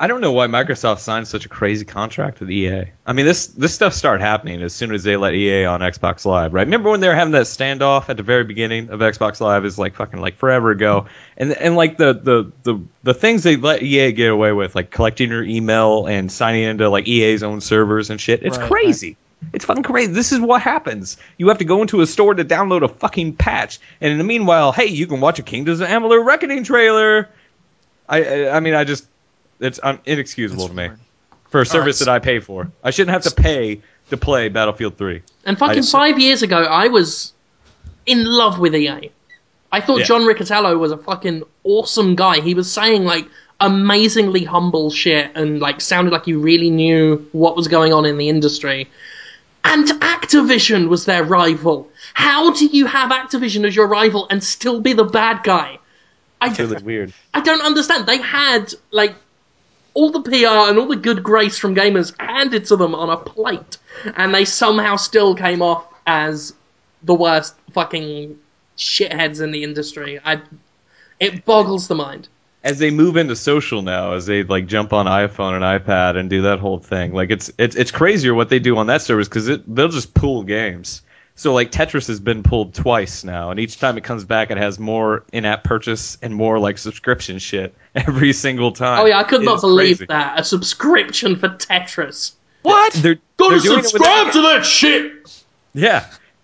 I don't know why Microsoft signed such a crazy contract with EA. I mean, this stuff started happening as soon as they let EA on Xbox Live, right? Remember when they were having that standoff at the very beginning of Xbox Live? It's like fucking like forever ago. And like the things they let EA get away with, like collecting your email and signing into like EA's own servers and shit. It's crazy. It's fucking crazy. This is what happens. You have to go into a store to download a fucking patch. And in the meanwhile, hey, you can watch a Kingdoms of Amalur Reckoning trailer. I mean, I just... It's inexcusable to me. For a service that I pay for. I shouldn't have to pay to play Battlefield 3. And fucking 5 years ago, I was in love with EA. I thought John Riccitiello was a fucking awesome guy. He was saying, like, amazingly humble shit and, like, sounded like he really knew what was going on in the industry. And Activision was their rival. How do you have Activision as your rival and still be the bad guy? That's really weird. I don't understand. They had, like... all the PR and all the good grace from gamers handed to them on a plate, and they somehow still came off as the worst fucking shitheads in the industry. It boggles the mind. As they move into social now, as they like jump on iPhone and iPad and do that whole thing, like it's crazier what they do on that service, because they'll just pool games. So like Tetris has been pulled twice now, and each time it comes back it has more in-app purchase and more like subscription shit every single time. Oh yeah, I could not believe that. A subscription for Tetris. What? Gotta subscribe to that shit! Yeah.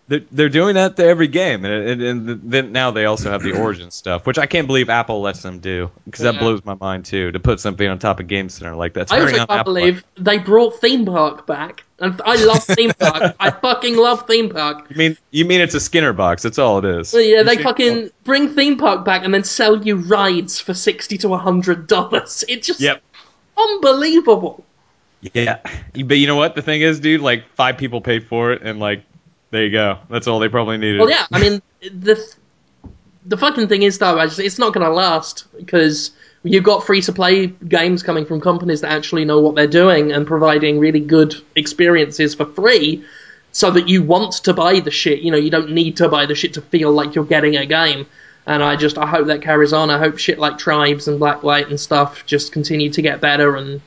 They're doing that to every game, and then now they also have the Origin stuff, which I can't believe Apple lets them do, because that blows my mind too, to put something on top of Game Center like that. I also can't believe they brought Theme Park back, and I love Theme Park. I fucking love Theme Park. You mean it's a Skinner box? That's all it is. Yeah, they fucking bring Theme Park back and then sell you rides for $60 to $100. It's just unbelievable. Yeah, but you know what? The thing is, dude, like 5 people paid for it, and like. There you go. That's all they probably needed. Well, yeah. I mean, the fucking thing is, though, it's not going to last, because you've got free-to-play games coming from companies that actually know what they're doing and providing really good experiences for free, so that you want to buy the shit. You know, you don't need to buy the shit to feel like you're getting a game. And I hope that carries on. I hope shit like Tribes and Blacklight and stuff just continue to get better and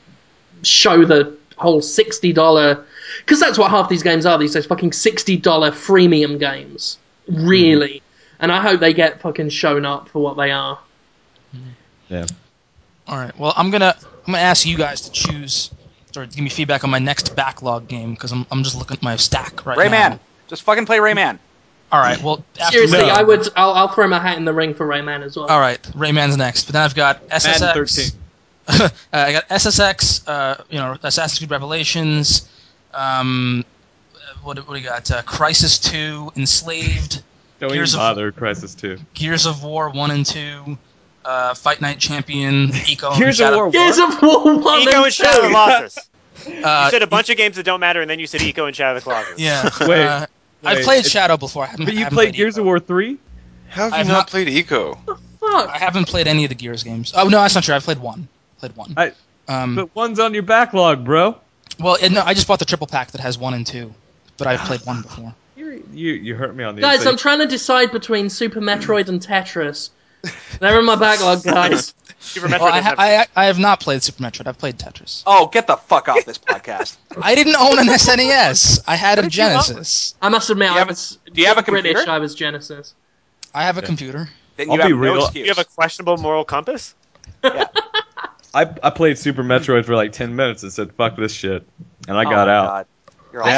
show the whole $60... Because that's what half these games are these days, fucking $60 freemium games. Really. And I hope they get fucking shown up for what they are. Yeah. All right. Well, I'm gonna ask you guys to choose, or give me feedback on my next backlog game, because I'm just looking at my stack right now. Rayman. Just fucking play Rayman. All right. Well, seriously, no. I'll throw my hat in the ring for Rayman as well. All right, Rayman's next. But then I've got SSX. I got SSX. Assassin's Creed Revelations. What do we got? Crisis 2, Enslaved. Don't even bother. Crisis 2. Gears of War 1 and 2. Fight Night Champion. Eco. Gears of War 1. Eco and Shadow of the Colossus. You said a bunch of games that don't matter, and then you said Eco and Shadow of the Colossus. Yeah. Wait. I've played Shadow before. But you played Gears of War 3? How have you not played Eco? What the fuck? I haven't played any of the Gears games. Oh, no, that's not true. I've played one. But one's on your backlog, bro. Well, no, I just bought the triple pack that has 1 and 2, but I've played one before. You hurt me on these. Guys, I'm trying to decide between Super Metroid and Tetris. They're in my backlog, guys. Super Metroid. Well, I have not played Super Metroid. I've played Tetris. Oh, get the fuck off this podcast! I didn't own an SNES. I had a Genesis. I must admit, do you have a computer? British, I was Genesis. I have a computer. Then I'll be real. Do you have a questionable moral compass? Yeah. I played Super Metroid for like 10 minutes and said, "Fuck this shit," and I got out. God. I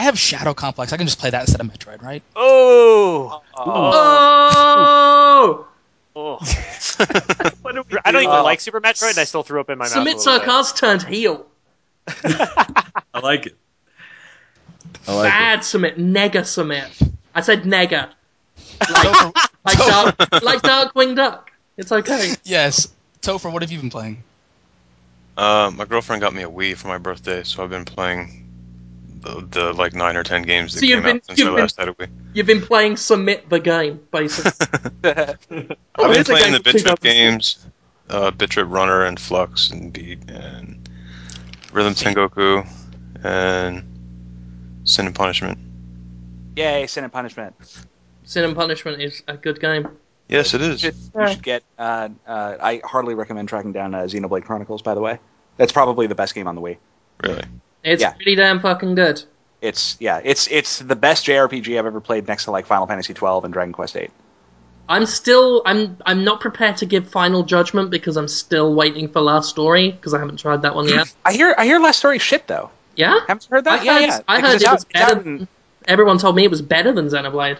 have Shadow Complex. I can just play that instead of Metroid, right? Oh! I don't even like Super Metroid, and I still threw up in my mouth. Submit Sarkaz turned heel. I like it. Bad Submit. Nega Submit. I said nega. Like Darkwing Duck. It's okay. Yes. Topher, what have you been playing? My girlfriend got me a Wii for my birthday, so I've been playing the like 9 or 10 games that came out since I last had a Wii. You've been playing Submit the Game, basically. I've been playing the BitTrip games, BitTrip Runner and Flux and Beat and Rhythm Sengoku and Sin and Punishment. Yay, Sin and Punishment. Sin and Punishment is a good game. Yes, it is. You should get. I hardly recommend tracking down Xenoblade Chronicles. By the way, that's probably the best game on the Wii. Really? It's pretty damn fucking good. It's the best JRPG I've ever played, next to like Final Fantasy XII and Dragon Quest VIII. I'm not prepared to give final judgment because I'm still waiting for Last Story because I haven't tried that one yet. I hear Last Story shit though. Yeah, haven't heard that. I heard it was better. Everyone told me it was better than Xenoblade.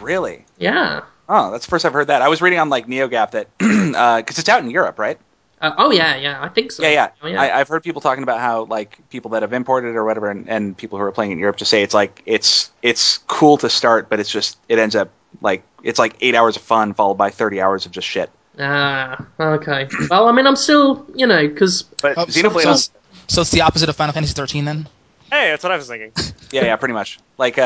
Really? Yeah. Oh, that's the first I've heard that. I was reading on like NeoGAF that because it's out in Europe, right? I think so. Yeah. Oh, yeah. I've heard people talking about how like people that have imported it or whatever, and people who are playing in Europe just say it's like it's cool to start, but it's just it ends up like it's like 8 hours of fun followed by 30 hours of just shit. Okay. Well, I mean, I'm still because so it's the opposite of Final Fantasy XIII then. Hey, that's what I was thinking. yeah, pretty much. Like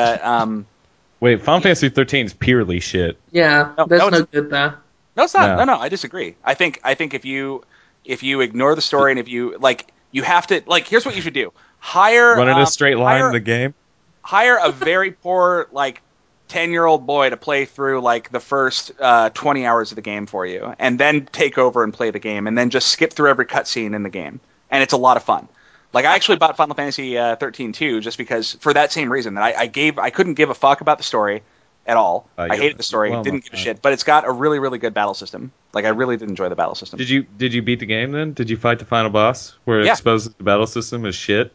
Wait, Final Fantasy XIII is purely shit. Yeah, that's no good there. No, it's not. No, I disagree. I think if you ignore the story and if you like, you have to like. Here's what you should do: run in a straight line in the game. Hire a very poor like 10-year-old boy to play through like the first 20 hours of the game for you, and then take over and play the game, and then just skip through every cutscene in the game, and it's a lot of fun. Like, I actually bought Final Fantasy XIII too, just because, for that same reason, that I couldn't give a fuck about the story at all. I hated the story, didn't give a shit, but it's got a really, really good battle system. Like, I really did enjoy the battle system. Did you beat the game then? Did you fight the final boss, where it exposes the battle system as shit?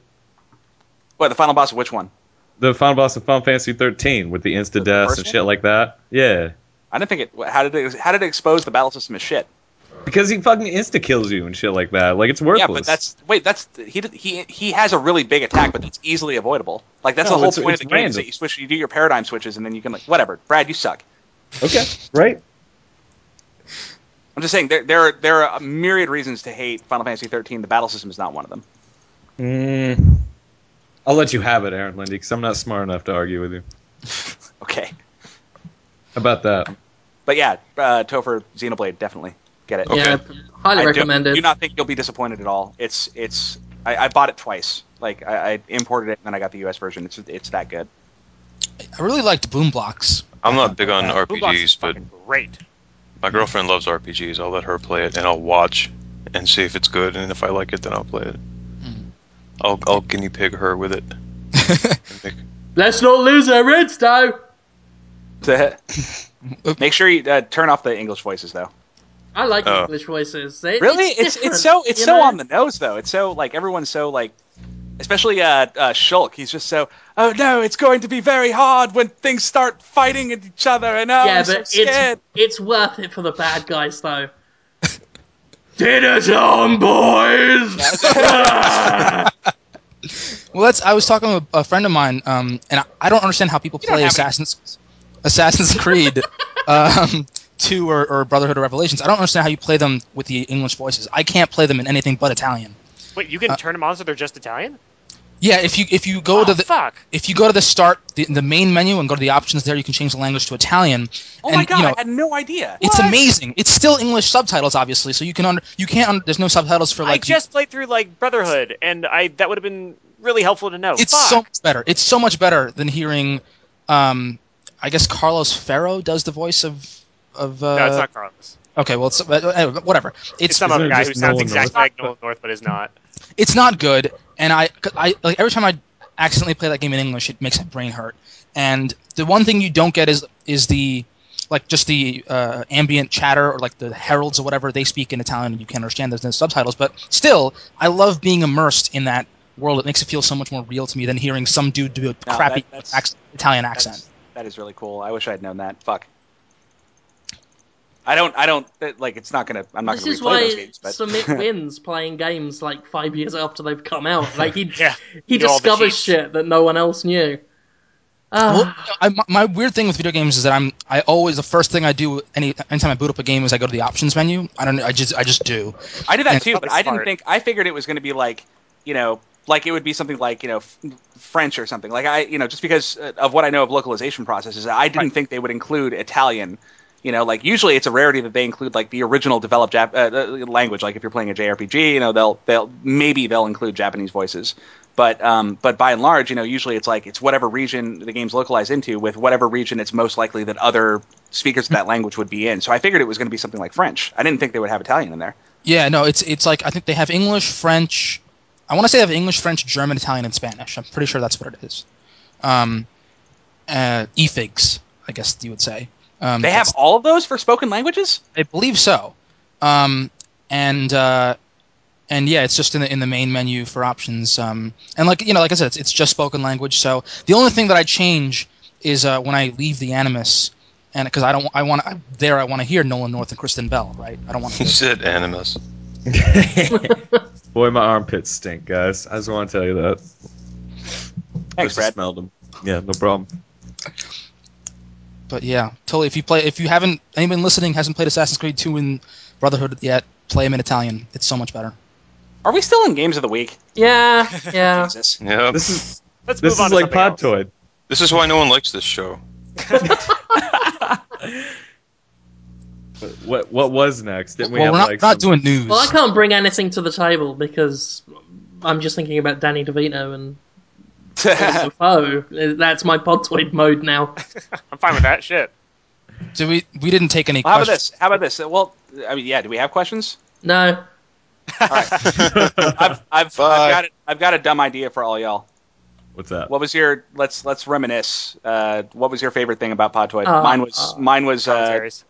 What, the final boss of which one? The final boss of Final Fantasy XIII, with the insta-deaths and shit like that. Yeah. I didn't think it... How did it expose the battle system as shit? Because he fucking insta-kills you and shit like that. Like, it's worthless. Yeah, but he has a really big attack, but that's easily avoidable. Like, that's the whole point of the game, is that you do your paradigm switches, and then you can, like, whatever. Brad, you suck. Okay, right. I'm just saying, there are a myriad reasons to hate Final Fantasy XIII. The battle system is not one of them. I'll let you have it, Aaron Linde, because I'm not smart enough to argue with you. Okay. How about that? But yeah, Topher, Xenoblade, definitely. Get it. Yeah, okay. Highly recommended. I do not think you'll be disappointed at all. I bought it twice. Like I imported it and then I got the US version. It's that good. I really liked Boom Blocks. I'm not big on RPGs, but great. My girlfriend loves RPGs. I'll let her play it and I'll watch and see if it's good, and if I like it then I'll play it. I'll guinea pig her with it. Let's not lose our reds though. Make sure you turn off the English voices though. I like English voices. Really? It's so on the nose though. It's so like everyone's so like Especially Shulk. He's just so, oh no, it's going to be very hard when things start fighting at each other. And oh, yeah, I'm so scared. It's worth it for the bad guys, though. Dinner time, boys! Well, I was talking with a friend of mine, and I don't understand how people play Assassin's Creed 2 or Brotherhood or Revelations. I don't understand how you play them with the English voices. I can't play them in anything but Italian. Wait, you can turn them on so they're just Italian? Yeah, if you go to the if you go to the start the main menu and go to the options there, you can change the language to Italian. Oh and, my god, you know, I had no idea. It's amazing. It's still English subtitles, obviously, so there's no subtitles for like. I just played through like Brotherhood, and that would have been really helpful to know. It's so much better. It's so much better than hearing. I guess Carlos Ferro does the voice of. No, it's not Carlos. Okay, well, it's, whatever. It's some other guy who sounds exactly like Nolan North, but is not. It's not good, and I like every time I accidentally play that game in English, it makes my brain hurt. And the one thing you don't get is the like just the ambient chatter or like the heralds or whatever they speak in Italian, and you can't understand. There's no subtitles, but still, I love being immersed in that world. It makes it feel so much more real to me than hearing some dude do a crappy Italian accent. That is really cool. I wish I'd known that. Fuck. I don't like. It's not gonna. I'm not gonna replay those games. But Sumit wins playing games like 5 years after they've come out. Like he discovers shit that no one else knew. Well, my weird thing with video games is that I always the first thing I do anytime I boot up a game is I go to the options menu. I just do. I did that too, but I didn't think. I figured it was gonna be like, you know, like it would be something like, you know, French or something. Like just because of what I know of localization processes, I didn't think they would include Italian. You know, like usually it's a rarity that they include like the original developed language. Like if you're playing a JRPG, you know, they'll include Japanese voices, but by and large, you know, usually it's like it's whatever region the game's localized into with whatever region it's most likely that other speakers of that language would be in. So I figured it was going to be something like French. I didn't think they would have Italian in there. Yeah, no, it's like I think they have English, French. I want to say they have English, French, German, Italian, and Spanish. I'm pretty sure that's what it is. Efigs, I guess you would say. They have all of those for spoken languages? I believe so. And yeah, it's just in the main menu for options. And like, you know, like I said, it's just spoken language. So the only thing that I change is when I leave the Animus, and because I want to hear Nolan North and Kristen Bell, right? I don't want to. You said Animus. Boy, my armpits stink, guys. I just want to tell you that. Thanks, Brad. I smelled them. Yeah, no problem. But yeah, totally. If you haven't, anyone listening hasn't played Assassin's Creed 2 and Brotherhood yet, play them in Italian. It's so much better. Are we still in Games of the Week? Yeah, yeah. Jesus. Yep. Let's move on. This is like Podtoid. This is why no one likes this show. What was next? Didn't we have, we're not doing news. Well, I can't bring anything to the table because I'm just thinking about Danny DeVito and. That's my Podtoid mode now. I'm fine with that shit. So we didn't take any questions. How about this? Well, I mean, yeah. Do we have questions? No. All right. I've got a dumb idea for all y'all. What's that? What was your? Let's reminisce. What was your favorite thing about Podtoid? Mine was. Commentaries.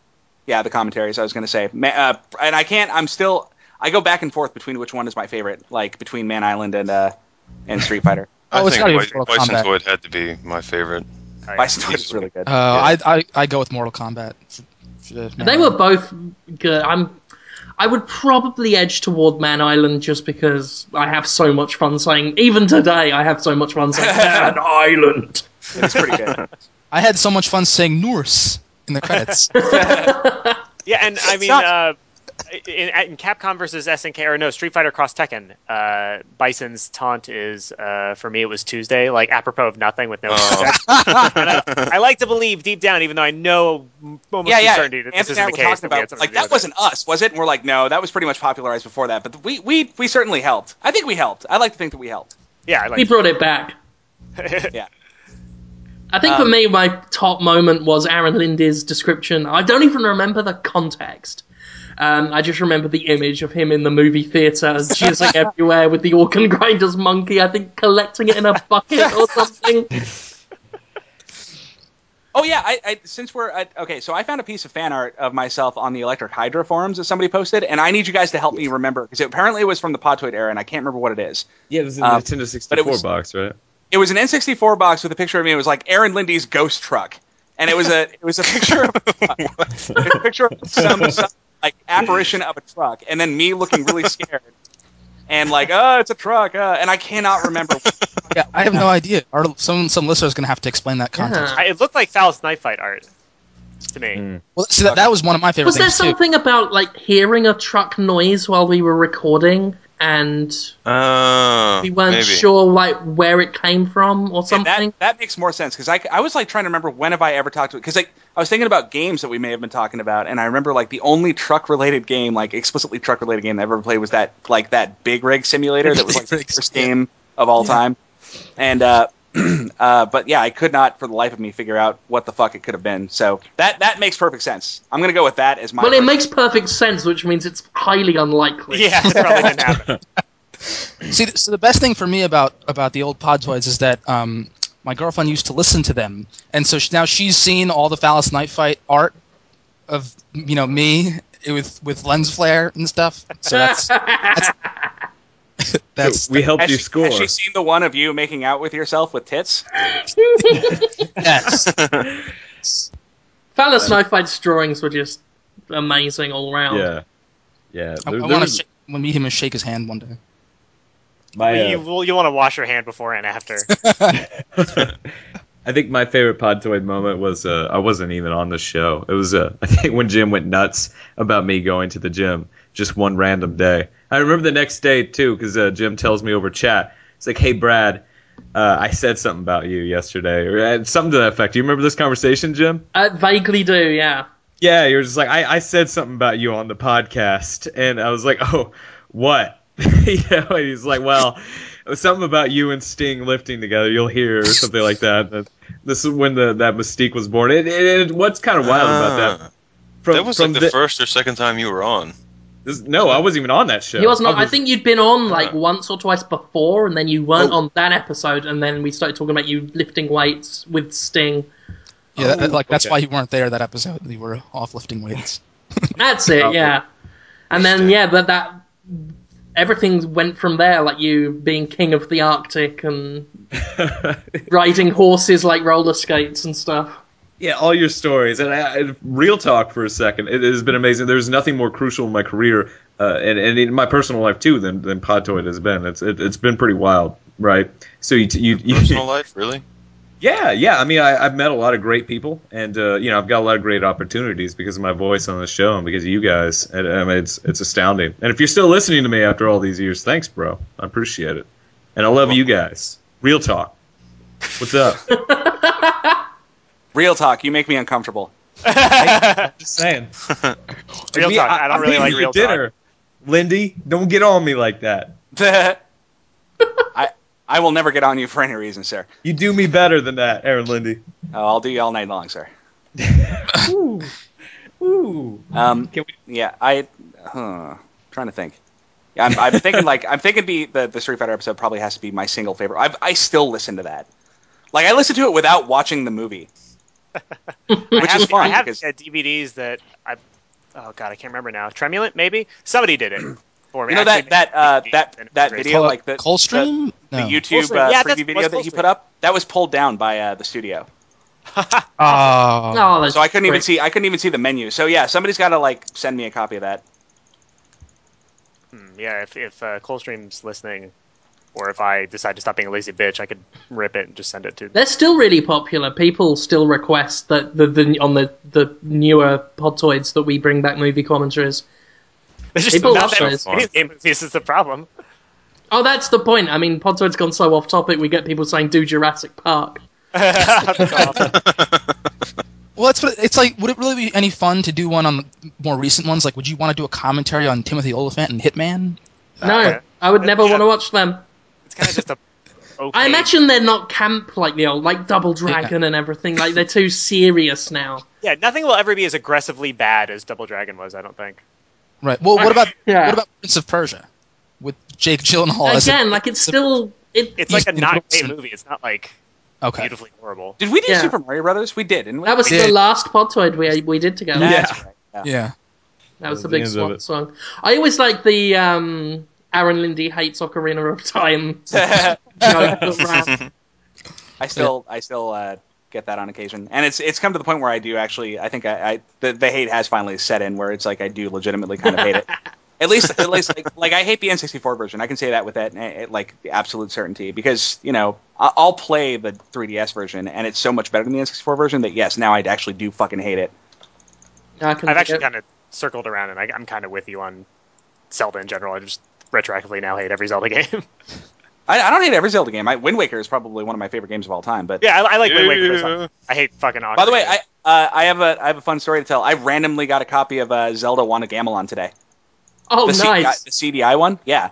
Yeah, the commentaries. I was going to say, and I can't. I'm still. I go back and forth between which one is my favorite. Like between Man Island and Street Fighter. I think Bisontoid had to be my favorite. Bisontoid is really good. I go with Mortal Kombat. They were both good. I would probably edge toward Man Island just because I have so much fun saying. Even today, I have so much fun saying Man Island. It's pretty good. I had so much fun saying Norse in the credits. Yeah, and I mean. In Capcom versus SNK, or no, Street Fighter Cross Tekken, Bison's taunt is, for me, it was Tuesday, like apropos of nothing with no. Oh. I like to believe deep down, even though I know almost certainty that Anthony this isn't the case. About, like that wasn't us, was it? And we're like, no, that was pretty much popularized before that, but we certainly helped. I think we helped. I like to think that we helped. Yeah, he brought it back. Yeah. I think for me, my top moment was Aaron Linde's description. I don't even remember the context. I just remember the image of him in the movie theater jizzing everywhere with the Organ Grinders monkey, I think, collecting it in a bucket or something. Oh yeah, so I found a piece of fan art of myself on the Electric Hydra forums that somebody posted, and I need you guys to help me remember, because apparently it was from the Podtoid era, and I can't remember what it is. Yeah, this is a Nintendo 64 box, right? It was an N64 box with a picture of me. It was like Aaron Linde's ghost truck, and it was a picture of a picture of some like apparition of a truck, and then me looking really scared. And like, oh, it's a truck, and I cannot remember. Yeah, I have no idea. Some listener's going to have to explain that context. Yeah. It looked like Foul's Knife Fight art to me. Mm. Well, see, that was one of my favorite things, Was there something about, like, hearing a truck noise while we were recording, and we weren't sure, like, where it came from or something? Yeah, that makes more sense, because I was, like, trying to remember when have I ever talked to it. Because, like, I was thinking about games that we may have been talking about, and I remember, like, the only truck-related game, like, explicitly truck-related game I ever played was that Big Rig Simulator that was, like, the first game of all time. And but yeah, I could not for the life of me figure out what the fuck it could have been. So that makes perfect sense. I'm gonna go with that as my. Well, it makes perfect sense, which means it's highly unlikely. Yeah, it's probably gonna happen. See, so the best thing for me about the old Podtoids is that my girlfriend used to listen to them, and so now she's seen all the Phallus Knife Fight art of me with lens flare and stuff. So that's we helped you score. Has she seen the one of you making out with yourself with tits? Yes. Phallus Knife Fight's drawings were just amazing all around. Yeah, yeah. I want to meet him and shake his hand one day. You want to wash your hand before and after. I think my favorite Podtoid moment was I wasn't even on the show. It was I think when Jim went nuts about me going to the gym just one random day. I remember the next day, too, because Jim tells me over chat. It's like, hey, Brad, I said something about you yesterday. Or something to that effect. Do you remember this conversation, Jim? I vaguely do, yeah. Yeah, you were just like, I said something about you on the podcast. And I was like, oh, what? And he's like, well, it was something about you and Sting lifting together. You'll hear, or something like that. This is when that mystique was born. It what's kind of wild about that? That was like the first or second time you were on. No, I wasn't even on that show. He wasn't. I think you'd been on like once or twice before, and then you weren't on that episode, and then we started talking about you lifting weights with Sting. Yeah, that's why you weren't there that episode. You were off lifting weights. That's it, yeah. And then, yeah, that everything went from there, like you being king of the Arctic and riding horses like roller skates and stuff. Yeah, all your stories. And real talk for a second, it has been amazing. There's nothing more crucial in my career and in my personal life, too, than Podtoid has been. It's been pretty wild, right? So you personal life, really? Yeah. I mean, I've met a lot of great people, and I've got a lot of great opportunities because of my voice on the show and because of you guys. And, I mean, it's astounding. And if you're still listening to me after all these years, thanks, bro. I appreciate it. And I love you guys. Real talk. What's up? Real talk, you make me uncomfortable. I'm just saying. Real talk, I don't really like real talk. Lindy, don't get on me like that. I will never get on you for any reason, sir. You do me better than that, Aaron Linde. Oh, I'll do you all night long, sir. Ooh. Yeah, I'm trying to think. I'm thinking the Street Fighter episode probably has to be my single favorite. I still listen to that. Like, I listen to it without watching the movie. Which is fun. I have DVDs that I can't remember now. Tremulant, maybe? Somebody did it for me. You know that video, like the Coldstream? The YouTube preview video that he put up? That was pulled down by the studio. Oh. So I couldn't even see the menu. So yeah, somebody's got to like send me a copy of that. Yeah, if Coldstream's listening, or if I decide to stop being a lazy bitch, I could rip it and just send it to them. They're still really popular. People still request that on the newer Podtoids that we bring back movie commentaries. There's just people not that this is the problem. Oh, that's the point. I mean, Podtoid's gone so off topic, we get people saying, do Jurassic Park. Well, it's like, would it really be any fun to do one on the more recent ones? Like, would you want to do a commentary on Timothy Olyphant and Hitman? No, I would never want to watch them. It's kind of just okay. I imagine they're not camp like the old, like Double Dragon and everything. Like they're too serious now. Yeah, nothing will ever be as aggressively bad as Double Dragon was, I don't think. Right. Well, what about Prince of Persia with Jake Gyllenhaal? Again, it's still it's like a not great movie. It's not like Okay. Beautifully horrible. Did we do Super Mario Brothers? We did, didn't we? That was the last Podtoid we did together. Yeah. Right. Yeah. That was the big swap song. I always like the Aaron Linde hates Ocarina of Time. I still get that on occasion, and it's come to the point where I do actually. I think the hate has finally set in, where it's like I do legitimately kind of hate it. At least, like I hate the N64 version. I can say that with absolute certainty, because I'll play the 3DS version, and it's so much better than the N64 version that yes, now I actually do fucking hate it. I've actually kind of circled around, and I'm kind of with you on Zelda in general. I just retroactively now hate every Zelda game. I don't hate every Zelda game. Wind Waker is probably one of my favorite games of all time. But yeah, I like Wind Waker. Well. I hate fucking Ocarina. By the way, I have a fun story to tell. I randomly got a copy of Zelda Wand of Gamelon today. Oh, nice. The CDI one? Yeah.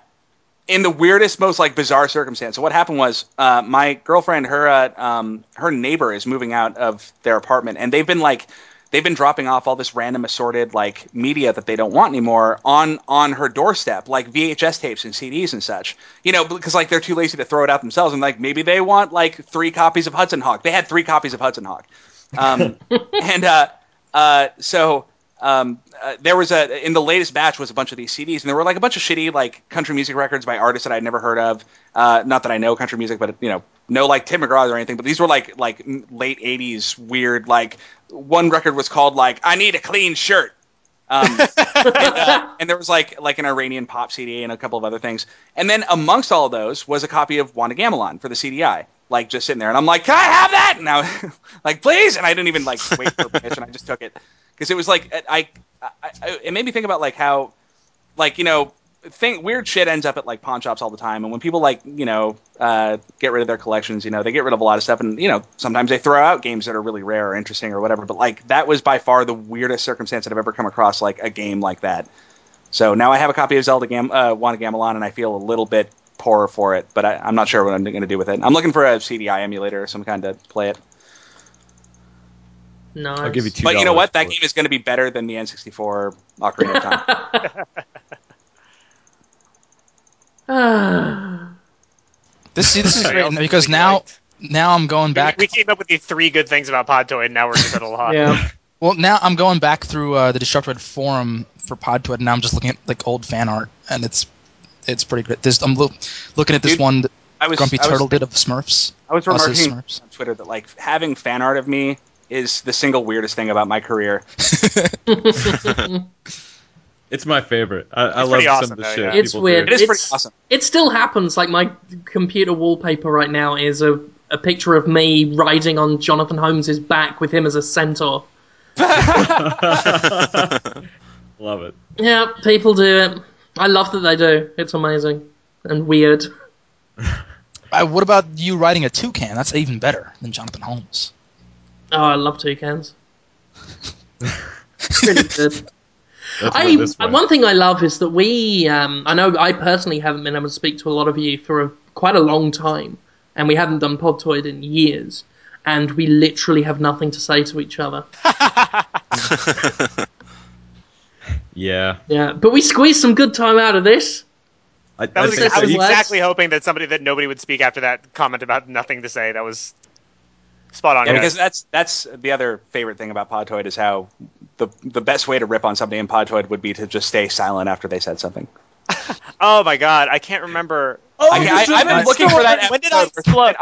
In the weirdest, most bizarre circumstance. So what happened was my girlfriend, her neighbor is moving out of their apartment, and they've been dropping off all this random assorted media that they don't want anymore on her doorstep, like VHS tapes and CDs and such. Because they're too lazy to throw it out themselves, and maybe they want 3 copies of Hudson Hawk. They had 3 copies of Hudson Hawk, there was in the latest batch was a bunch of these CDs, and there were a bunch of shitty country music records by artists that I'd never heard of. Not that I know country music, but no Tim McGraw or anything. But these were like late 80s weird. One record was called I Need a Clean Shirt, and there was an Iranian pop CD and a couple of other things. And then amongst all of those was a copy of Wand of Gamelon for the CDI. Just sitting there, and I'm like, "Can I have that?" And I was "Please!" And I didn't even wait for permission. I just took it because it was it made me think about how weird shit ends up at pawn shops all the time. And when people get rid of their collections, they get rid of a lot of stuff, and sometimes they throw out games that are really rare or interesting or whatever. But that was by far the weirdest circumstance that I've ever come across a game like that. So now I have a copy of Zelda Wand of Gamelon, and I feel a little bit poorer for it, but I'm not sure what I'm going to do with it. I'm looking for a CDI emulator or some kind to play it. No, nice. I'll give you $2. But you know what? That game is going to be better than the N64 Ocarina of Time. This is great because now I'm going back. We came up with the 3 good things about Podtoid, and now we're just a little hot. Yeah. Well, now I'm going back through the Destructoid forum for Podtoid, and now I'm just looking at old fan art, and it's pretty good. I'm looking at this one that Grumpy Turtle did of Smurfs. I was remarking on Twitter that having fan art of me is the single weirdest thing about my career. It's my favorite. I love some of the shit. It's weird. It is pretty awesome. It still happens. My computer wallpaper right now is a picture of me riding on Jonathan Holmes's back with him as a centaur. Love it. Yeah, people do it. I love that they do. It's amazing and weird. What about you riding a toucan? That's even better than Jonathan Holmes. Oh, I love toucans. Really good. One thing I love is that I know I personally haven't been able to speak to a lot of you for quite a long time, and we haven't done Podtoid in years, and we literally have nothing to say to each other. Yeah, but we squeezed some good time out of this. I was exactly hoping that somebody that nobody would speak after that comment about nothing to say. That was spot on. Yeah, because that's the other favorite thing about Podtoid is how the best way to rip on somebody in Podtoid would be to just stay silent after they said something. Oh my god, I can't remember. Oh, I've been looking for that. When did I explode?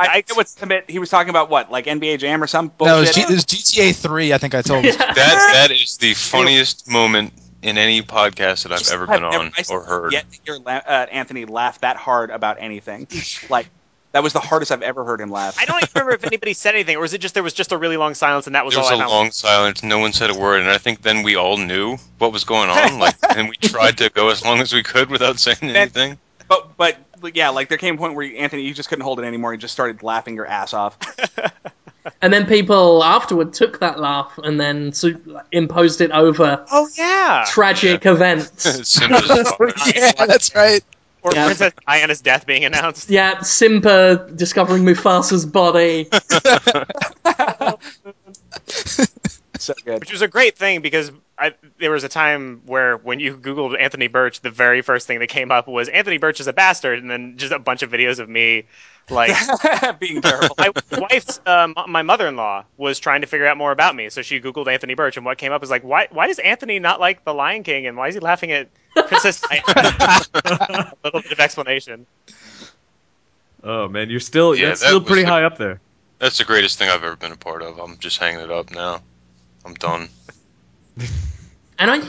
He was talking about what, NBA Jam or some bullshit? No, it was GTA 3. I think I told him. That is the funniest moment in any podcast that I've ever been on or heard. Yet to hear Anthony laugh that hard about anything. That was the hardest I've ever heard him laugh. I don't even remember if anybody said anything, or was it just there was just a really long silence and that was all I found. There was a long silence, no one said a word, and I think then we all knew what was going on, and we tried to go as long as we could without saying anything. But yeah, there came a point where Anthony, you just couldn't hold it anymore, you just started laughing your ass off. And then people afterward took that laugh and then imposed it over. Oh yeah, tragic events. Yeah, that's right. Or Princess Diana's death being announced. Yeah, Simba discovering Mufasa's body. So good. Which was a great thing, because there was a time where when you Googled Anthony Burch, the very first thing that came up was Anthony Burch is a bastard, and then just a bunch of videos of me like being terrible. My wife's, my mother-in-law was trying to figure out more about me, so she Googled Anthony Burch, and what came up was like, why does Anthony not like The Lion King, and why is he laughing at Princess Diana? A little bit of explanation. Oh man, you're still still pretty high up there. That's the greatest thing I've ever been a part of. I'm just hanging it up now. I'm done. And I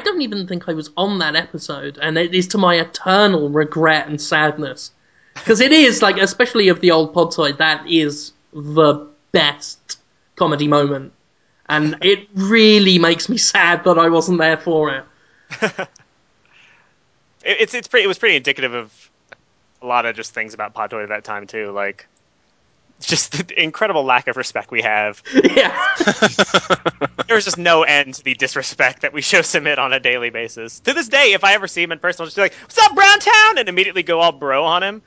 don't even think I was on that episode, and it is to my eternal regret and sadness. Because it is, like, especially of the old Podtoid, that is the best comedy moment. And it really makes me sad that I wasn't there for it. It was pretty indicative of a lot of just things about Podtoid at that time, too. Like, just the incredible lack of respect we have. Yeah. There's just no end to the disrespect that we show Submit on a daily basis. To this day, if I ever see him in person, I'll just be like, "What's up, Brown Town?" and immediately go all bro on him.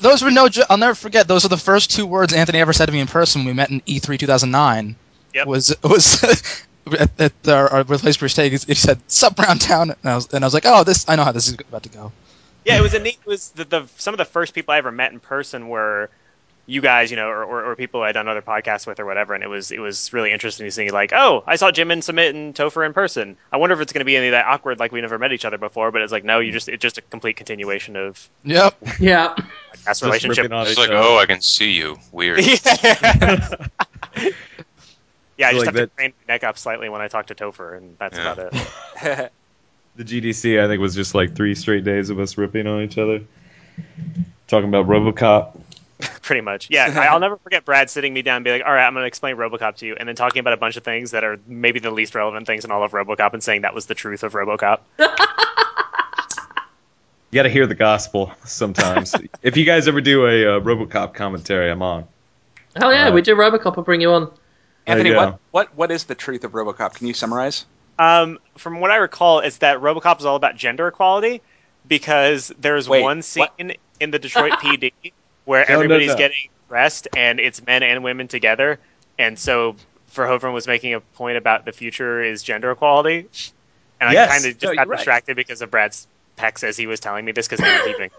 Those were I'll never forget, those are the first two words Anthony ever said to me in person when we met in E3 2009. Yep. Was at our place for staying, he said, "Sup, Brown Town?" and I was like, "Oh, I know how this is about to go." Yeah, it was a neat. It was some of the first people I ever met in person were you guys, you know, or people I'd done other podcasts with or whatever. And it was really interesting to see, like, oh, I saw Jim and Submit and Topher in person. I wonder if it's going to be any of that awkward, like we never met each other before. But it's like, no, it's just a complete continuation of podcast relationship. It's like, oh, I can see you. Weird. Yeah, I just like have to crank my neck up slightly when I talk to Topher, and that's about it. The GDC, I think, was just like 3 straight days of us ripping on each other, talking about RoboCop. Pretty much, yeah. I'll never forget Brad sitting me down and be like, "All right, I'm going to explain RoboCop to you," and then talking about a bunch of things that are maybe the least relevant things in all of RoboCop, and saying that was the truth of RoboCop. You got to hear the gospel sometimes. If you guys ever do a RoboCop commentary, I'm on. Oh yeah, we do RoboCop. I'll bring you on. Anthony, what is the truth of RoboCop? Can you summarize? From what I recall, it's that RoboCop is all about gender equality, because there's one scene in the Detroit PD where everybody's getting dressed, and it's men and women together. And so Verhoeven was making a point about the future is gender equality. And I kind of just got distracted because of Brad's pecs as he was telling me this, because they were peeping.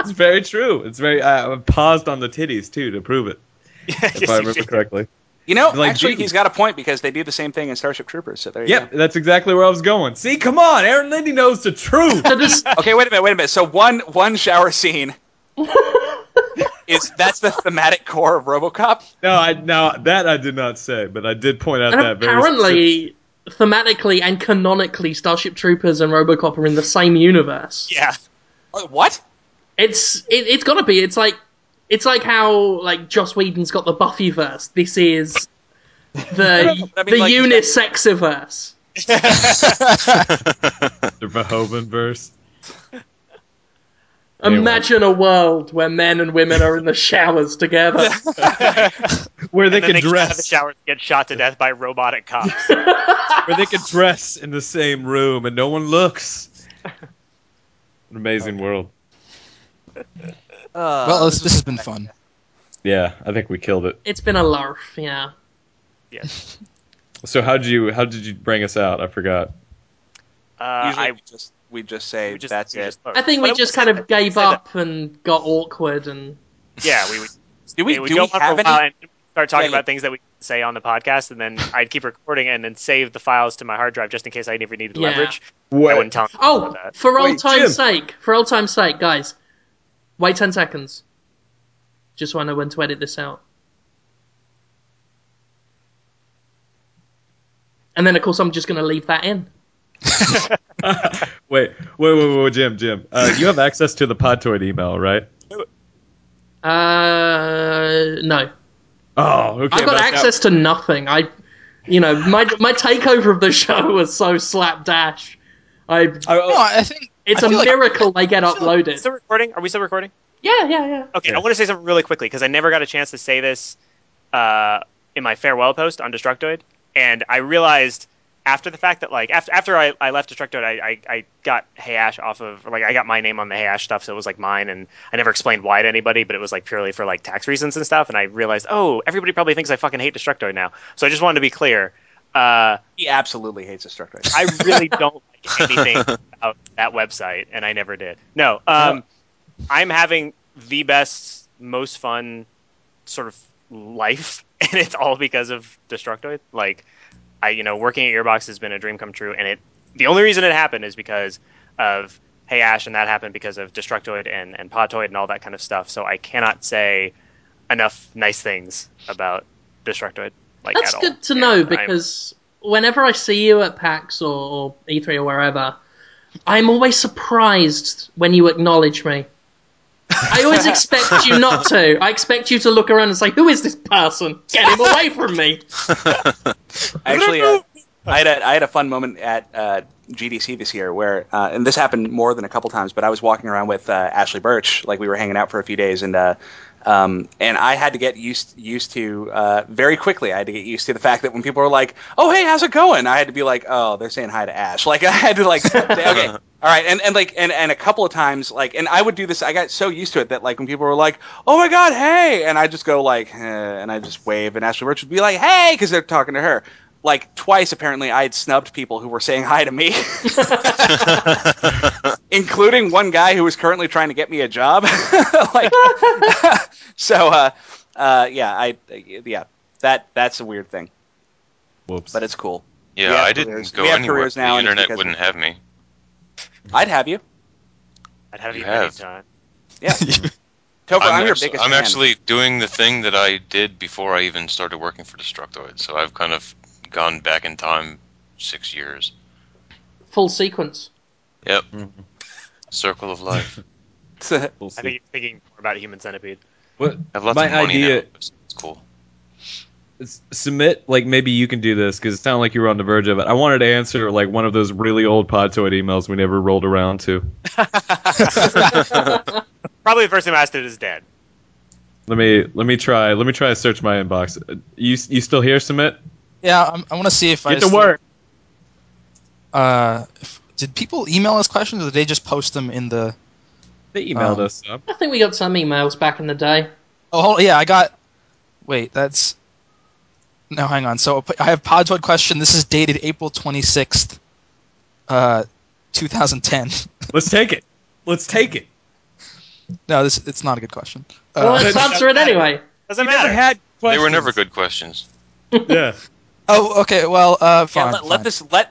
It's very true. It's very. I paused on the titties, too, to prove it, if I remember correctly. You know, like, actually, he's got a point, because they do the same thing in Starship Troopers. So there you go. Yep, that's exactly where I was going. See, come on, Aaron Linde knows the truth. Okay, wait a minute. So one shower scene that's the thematic core of RoboCop? No, that I did not say, but I did point out that very apparently, thematically and canonically, Starship Troopers and RoboCop are in the same universe. Yeah. What? It's gotta be. It's like how, like, Joss Whedon's got the Buffyverse. This is the like, unisexiverse. The Verhoevenverse. Imagine a world where men and women are in the showers together, where they can dress. The showers get shot to death by robotic cops. Where they can dress in the same room and no one looks. An amazing world. Well, this has been fun. Yeah, I think we killed it. It's been a larf, yeah. Yes. So how did you bring us out? I forgot. Usually we just say that's it. I think we just kind of gave up and got awkward and. Yeah, we would. do we have any? Start talking about things that we say on the podcast, and then I'd keep recording and then save the files to my hard drive just in case I never needed leverage. What? I wouldn't tell them about that. For old time's sake, guys. Wait 10 seconds. Just so I know when to edit this out. And then, of course, I'm just going to leave that in. Wait, Jim. You have access to the Podtoid email, right? No. Oh, okay. I've got access to nothing. My takeover of the show was so slapdash. I think it's a miracle they get uploaded. Still recording? Are we still recording? Yeah. Okay, yeah. I want to say something really quickly, because I never got a chance to say this in my farewell post on Destructoid, and I realized after the fact that, like, after I left Destructoid, I got Hey Ash off of, or, like, I got my name on the Hey Ash stuff, so it was, like, mine, and I never explained why to anybody, but it was, like, purely for, like, tax reasons and stuff, and I realized, oh, everybody probably thinks I fucking hate Destructoid now. So I just wanted to be clear. He absolutely hates Destructoid. I really don't like anything about that website, and I never did. No, I'm having the best, most fun sort of life, and it's all because of Destructoid. Like, working at Gearbox has been a dream come true, and the only reason it happened is because of Hey Ash, and that happened because of Destructoid and Podtoid and all that kind of stuff. So I cannot say enough nice things about Destructoid. Like, that's good to know, because whenever I see you at PAX or E3 or wherever, I'm always surprised when you acknowledge me. I always expect you not to. I expect you to look around and say, who is this person? Get him away from me. Actually, I had a fun moment at GDC this year where, and this happened more than a couple times, but I was walking around with Ashly Burch, like we were hanging out for a few days, and I had to get used to very quickly. I had to get used to the fact that when people were like, "Oh, hey, how's it going?" I had to be like, "Oh, they're saying hi to Ash." Like, I had to like, say, "Okay, all right." And a couple of times, like, and I would do this. I got so used to it that like when people were like, "Oh my God, hey," and I just go like, eh, and I just wave, and Ashly Burch would be like, "Hey," because they're talking to her. Like twice, apparently, I had snubbed people who were saying hi to me, including one guy who was currently trying to get me a job. Like, so, that's a weird thing. Whoops. But it's cool. Yeah, I didn't go anywhere. The internet wouldn't have me. I'd have you. I'd have you anytime. Yeah. Topher, I'm your biggest fan. I'm actually doing the thing that I did before I even started working for Destructoid, so I've kind of gone back in time 6 years. Full sequence. Yep. Circle of life. I think you're thinking more about Human Centipede. What? I have lots of money now. It's cool. Submit, like, maybe you can do this, because it sounded like you were on the verge of it. I wanted to answer, like, one of those really old Podtoid emails we never rolled around to. Probably the first thing I asked it is dead. Let me try to search my inbox. You still here, Submit? Yeah, I want to see if get to work. Did people email us questions, or did they just post them in the? They emailed us. I think we got some emails back in the day. Oh yeah, I got. Wait, that's. No, hang on. So I have Podtoid question. This is dated April 26th, 2010. Let's take it. No, it's not a good question. Well, let's answer it anyway. Doesn't matter. They were never good questions. Yeah. Oh, okay. Well, fine. Yeah,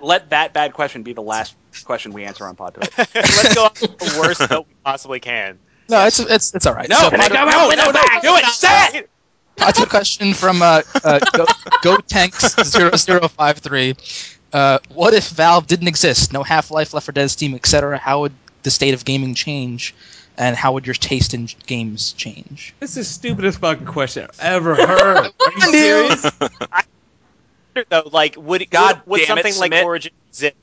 let that bad question be the last question we answer on Podtoid. Let's go on the worst that we possibly can. No, it's all right. No, so, no, do it. Say it. Podtoid question from GoTanks0053. What if Valve didn't exist? No Half-Life, Left 4 Dead, Steam, etc. How would the state of gaming change? And how would your taste in games change? This is the stupidest fucking question I've ever heard. Are you serious? I wonder, though, like, would something like Origin exist?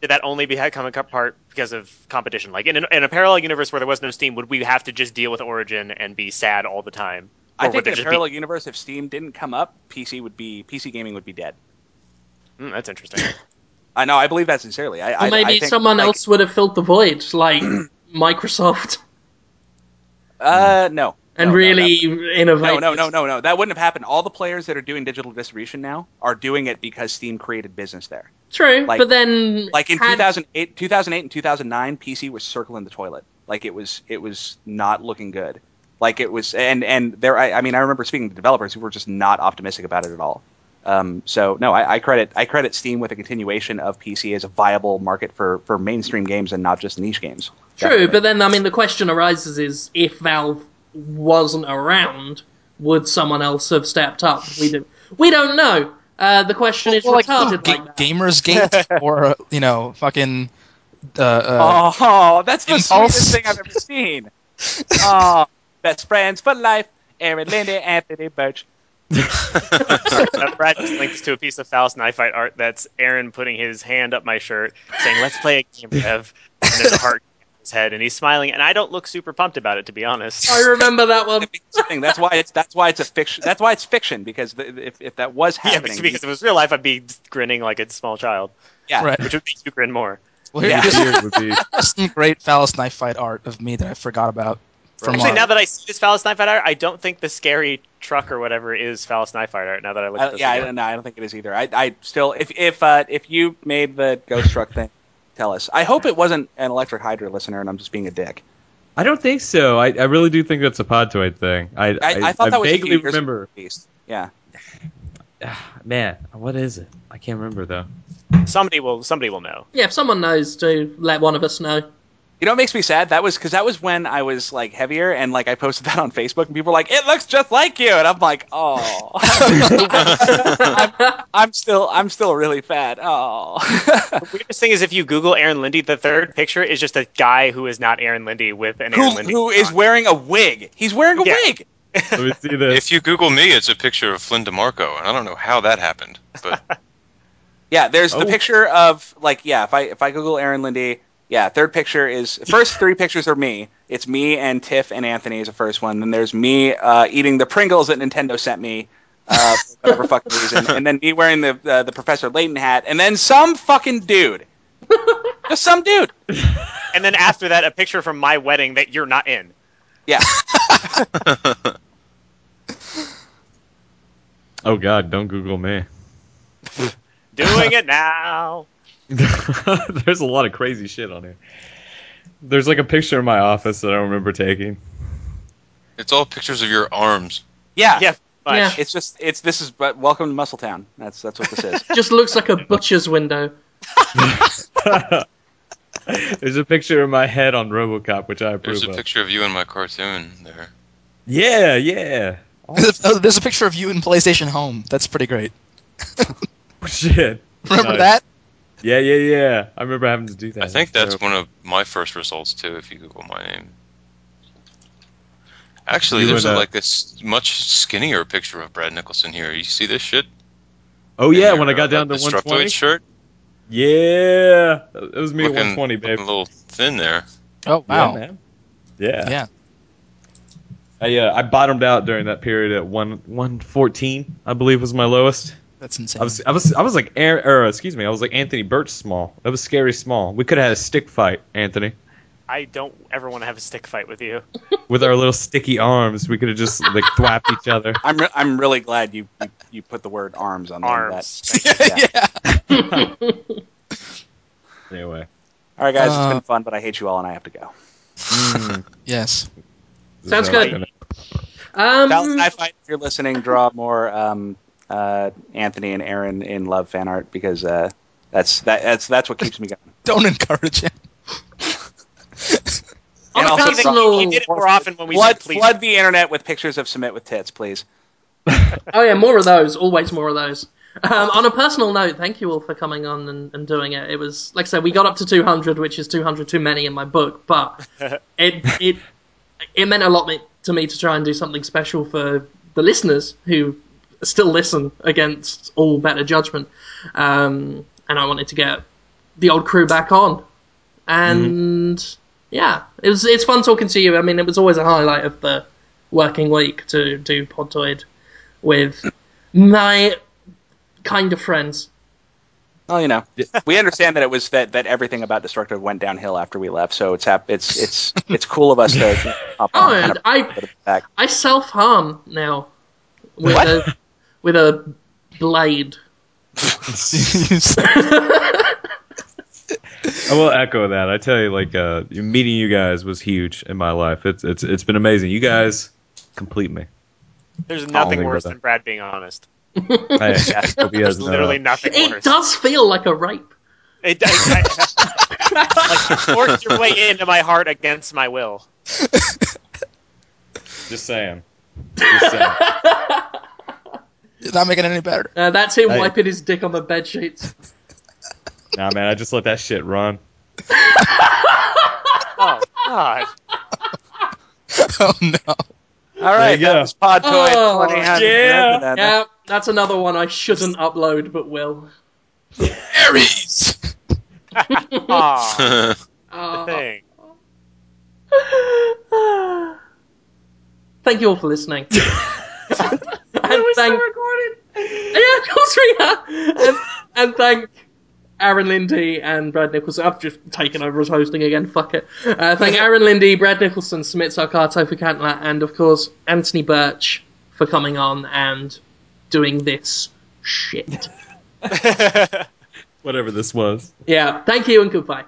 Did that only become a part because of competition? Like, in a parallel universe where there was no Steam, would we have to just deal with Origin and be sad all the time? Or I think in a parallel universe, if Steam didn't come up, PC gaming would be dead. That's interesting. I know, I believe that sincerely. Maybe someone else would have filled the void, like Microsoft. No. And no, really innovative. No. That wouldn't have happened. All the players that are doing digital distribution now are doing it because Steam created business there. True, like, but then like in 2008 and 2009, PC was circling the toilet. Like it was not looking good. Like it was, and there. I mean, I remember speaking to developers who were just not optimistic about it at all. So no, I credit Steam with a continuation of PC as a viable market for mainstream games and not just niche games. True, but then, I mean, the question arises is, if Valve wasn't around, would someone else have stepped up? We don't know. The question is retarded like that. Gamersgate or, fucking... oh, that's the sweetest thing I've ever seen. Oh, best friends for life, Aaron Linde, Anthony Burch. Brad just links to a piece of Faust knife fight art that's Aaron putting his hand up my shirt saying, "Let's play a game, Rev," and there's a heart his head, and he's smiling, and I don't look super pumped about it, to be honest. I remember that one. That's why it's a fiction. That's why it's fiction, because if that was happening, yeah, because if it was real life, I'd be grinning like a small child. Yeah, right. Which would make you grin more. Well, here's the great phallus knife fight art of me that I forgot about. Actually, now that I see this phallus knife fight art, I don't think the scary truck or whatever is phallus knife fight art. Now that I look at this, I don't think it is either. I still, if you made the ghost truck thing, tell us. I hope it wasn't an Electric Hydra listener, and I'm just being a dick. I don't think so. I really do think that's a Podtoid thing. I thought that was vaguely remember. Yeah. Man, what is it? I can't remember though. Somebody will know. Yeah, if someone knows, do let one of us know. You know what makes me sad? That was when I was like heavier, and like I posted that on Facebook, and people were like, "It looks just like you," and I'm like, "Oh, I'm still really fat." Oh, the weirdest thing is if you Google Aaron Linde, the third picture is just a guy who is not Aaron Linde with an Aaron Linde who is wearing a wig. He's wearing a wig. Let me see this. If you Google me, it's a picture of Flynn DeMarco, and I don't know how that happened, but yeah, there's the picture of like if I Google Aaron Linde. Yeah, third picture is... First three pictures are me. It's me and Tiff and Anthony is the first one. Then there's me eating the Pringles that Nintendo sent me for whatever fucking reason. And then me wearing the Professor Layton hat. And then some fucking dude. Just some dude. And then after that, a picture from my wedding that you're not in. Yeah. Oh, God, don't Google me. Doing it now. There's a lot of crazy shit on here. There's like a picture in my office that I remember taking. It's all pictures of your arms. Yeah. This is welcome to Muscle Town. That's what this is. Just looks like a butcher's window. There's a picture of my head on RoboCop, which I approve of. There's a picture of you in my cartoon there. Yeah, yeah. There's a picture of you in PlayStation Home. That's pretty great. Shit. Remember that? Yeah. I remember having to do that. I think that's one of my first results, too, if you Google my name. Actually, there's this much skinnier picture of Brad Nicholson here. You see this shit? Oh, yeah, when I got down to 120? Destructoid shirt? Yeah. It was me at 120, babe. Looking a little thin there. Oh, wow. Yeah, man. Yeah. I bottomed out during that period at 114, I believe was my lowest. That's insane. I was like, I was like Anthony Burch small. That was scary small. We could have had a stick fight, Anthony. I don't ever want to have a stick fight with you. With our little sticky arms, we could have just like thwapped each other. I'm really glad you put the word arms on that. Yeah. Anyway. All right, guys, it's been fun, but I hate you all, and I have to go. Yes. Sounds good. If you're listening, draw more. Anthony and Aaron in love fan art because that's what keeps me going. Don't encourage him. And also, he did it more often when we said please. Flood the internet with pictures of Submit with Tits, please. Oh yeah, more of those. Always more of those. On a personal note, thank you all for coming on and doing it. It was, like I said, we got up to 200, which is 200 too many in my book, but it meant a lot to me to try and do something special for the listeners who still listen against all better judgment, and I wanted to get the old crew back on, and it's fun talking to you. I mean, it was always a highlight of the working week to do Podtoid with my kind of friends. Well, you know, we understand that it was that everything about Destructoid went downhill after we left, so it's cool of us to hop on. Oh, I self harm now with what? With a blade. I will echo that. I tell you, meeting you guys was huge in my life. It's been amazing. You guys complete me. There's nothing worse than Brad being honest. There's literally nothing worse. It does feel like a rape. It does. Like you forced your way into my heart against my will. Just saying. It's not making it any better. That's him wiping his dick on the bed sheets. Nah, man, I just let that shit run. Oh, God. Oh, no. All right, that was Podtoid. Oh, yeah. Yeah, that's another one I shouldn't upload, but will. Aries! Oh. Thank you all for listening. Still recording. Yeah, of course we are. And thank Aaron Linde and Brad Nicholson. I've just taken over as hosting again, fuck it. Thank Aaron Linde, Brad Nicholson, Smith Sarkar, Topher Cantler, and of course Anthony Burch for coming on and doing this shit. Whatever this was. Yeah, thank you and goodbye.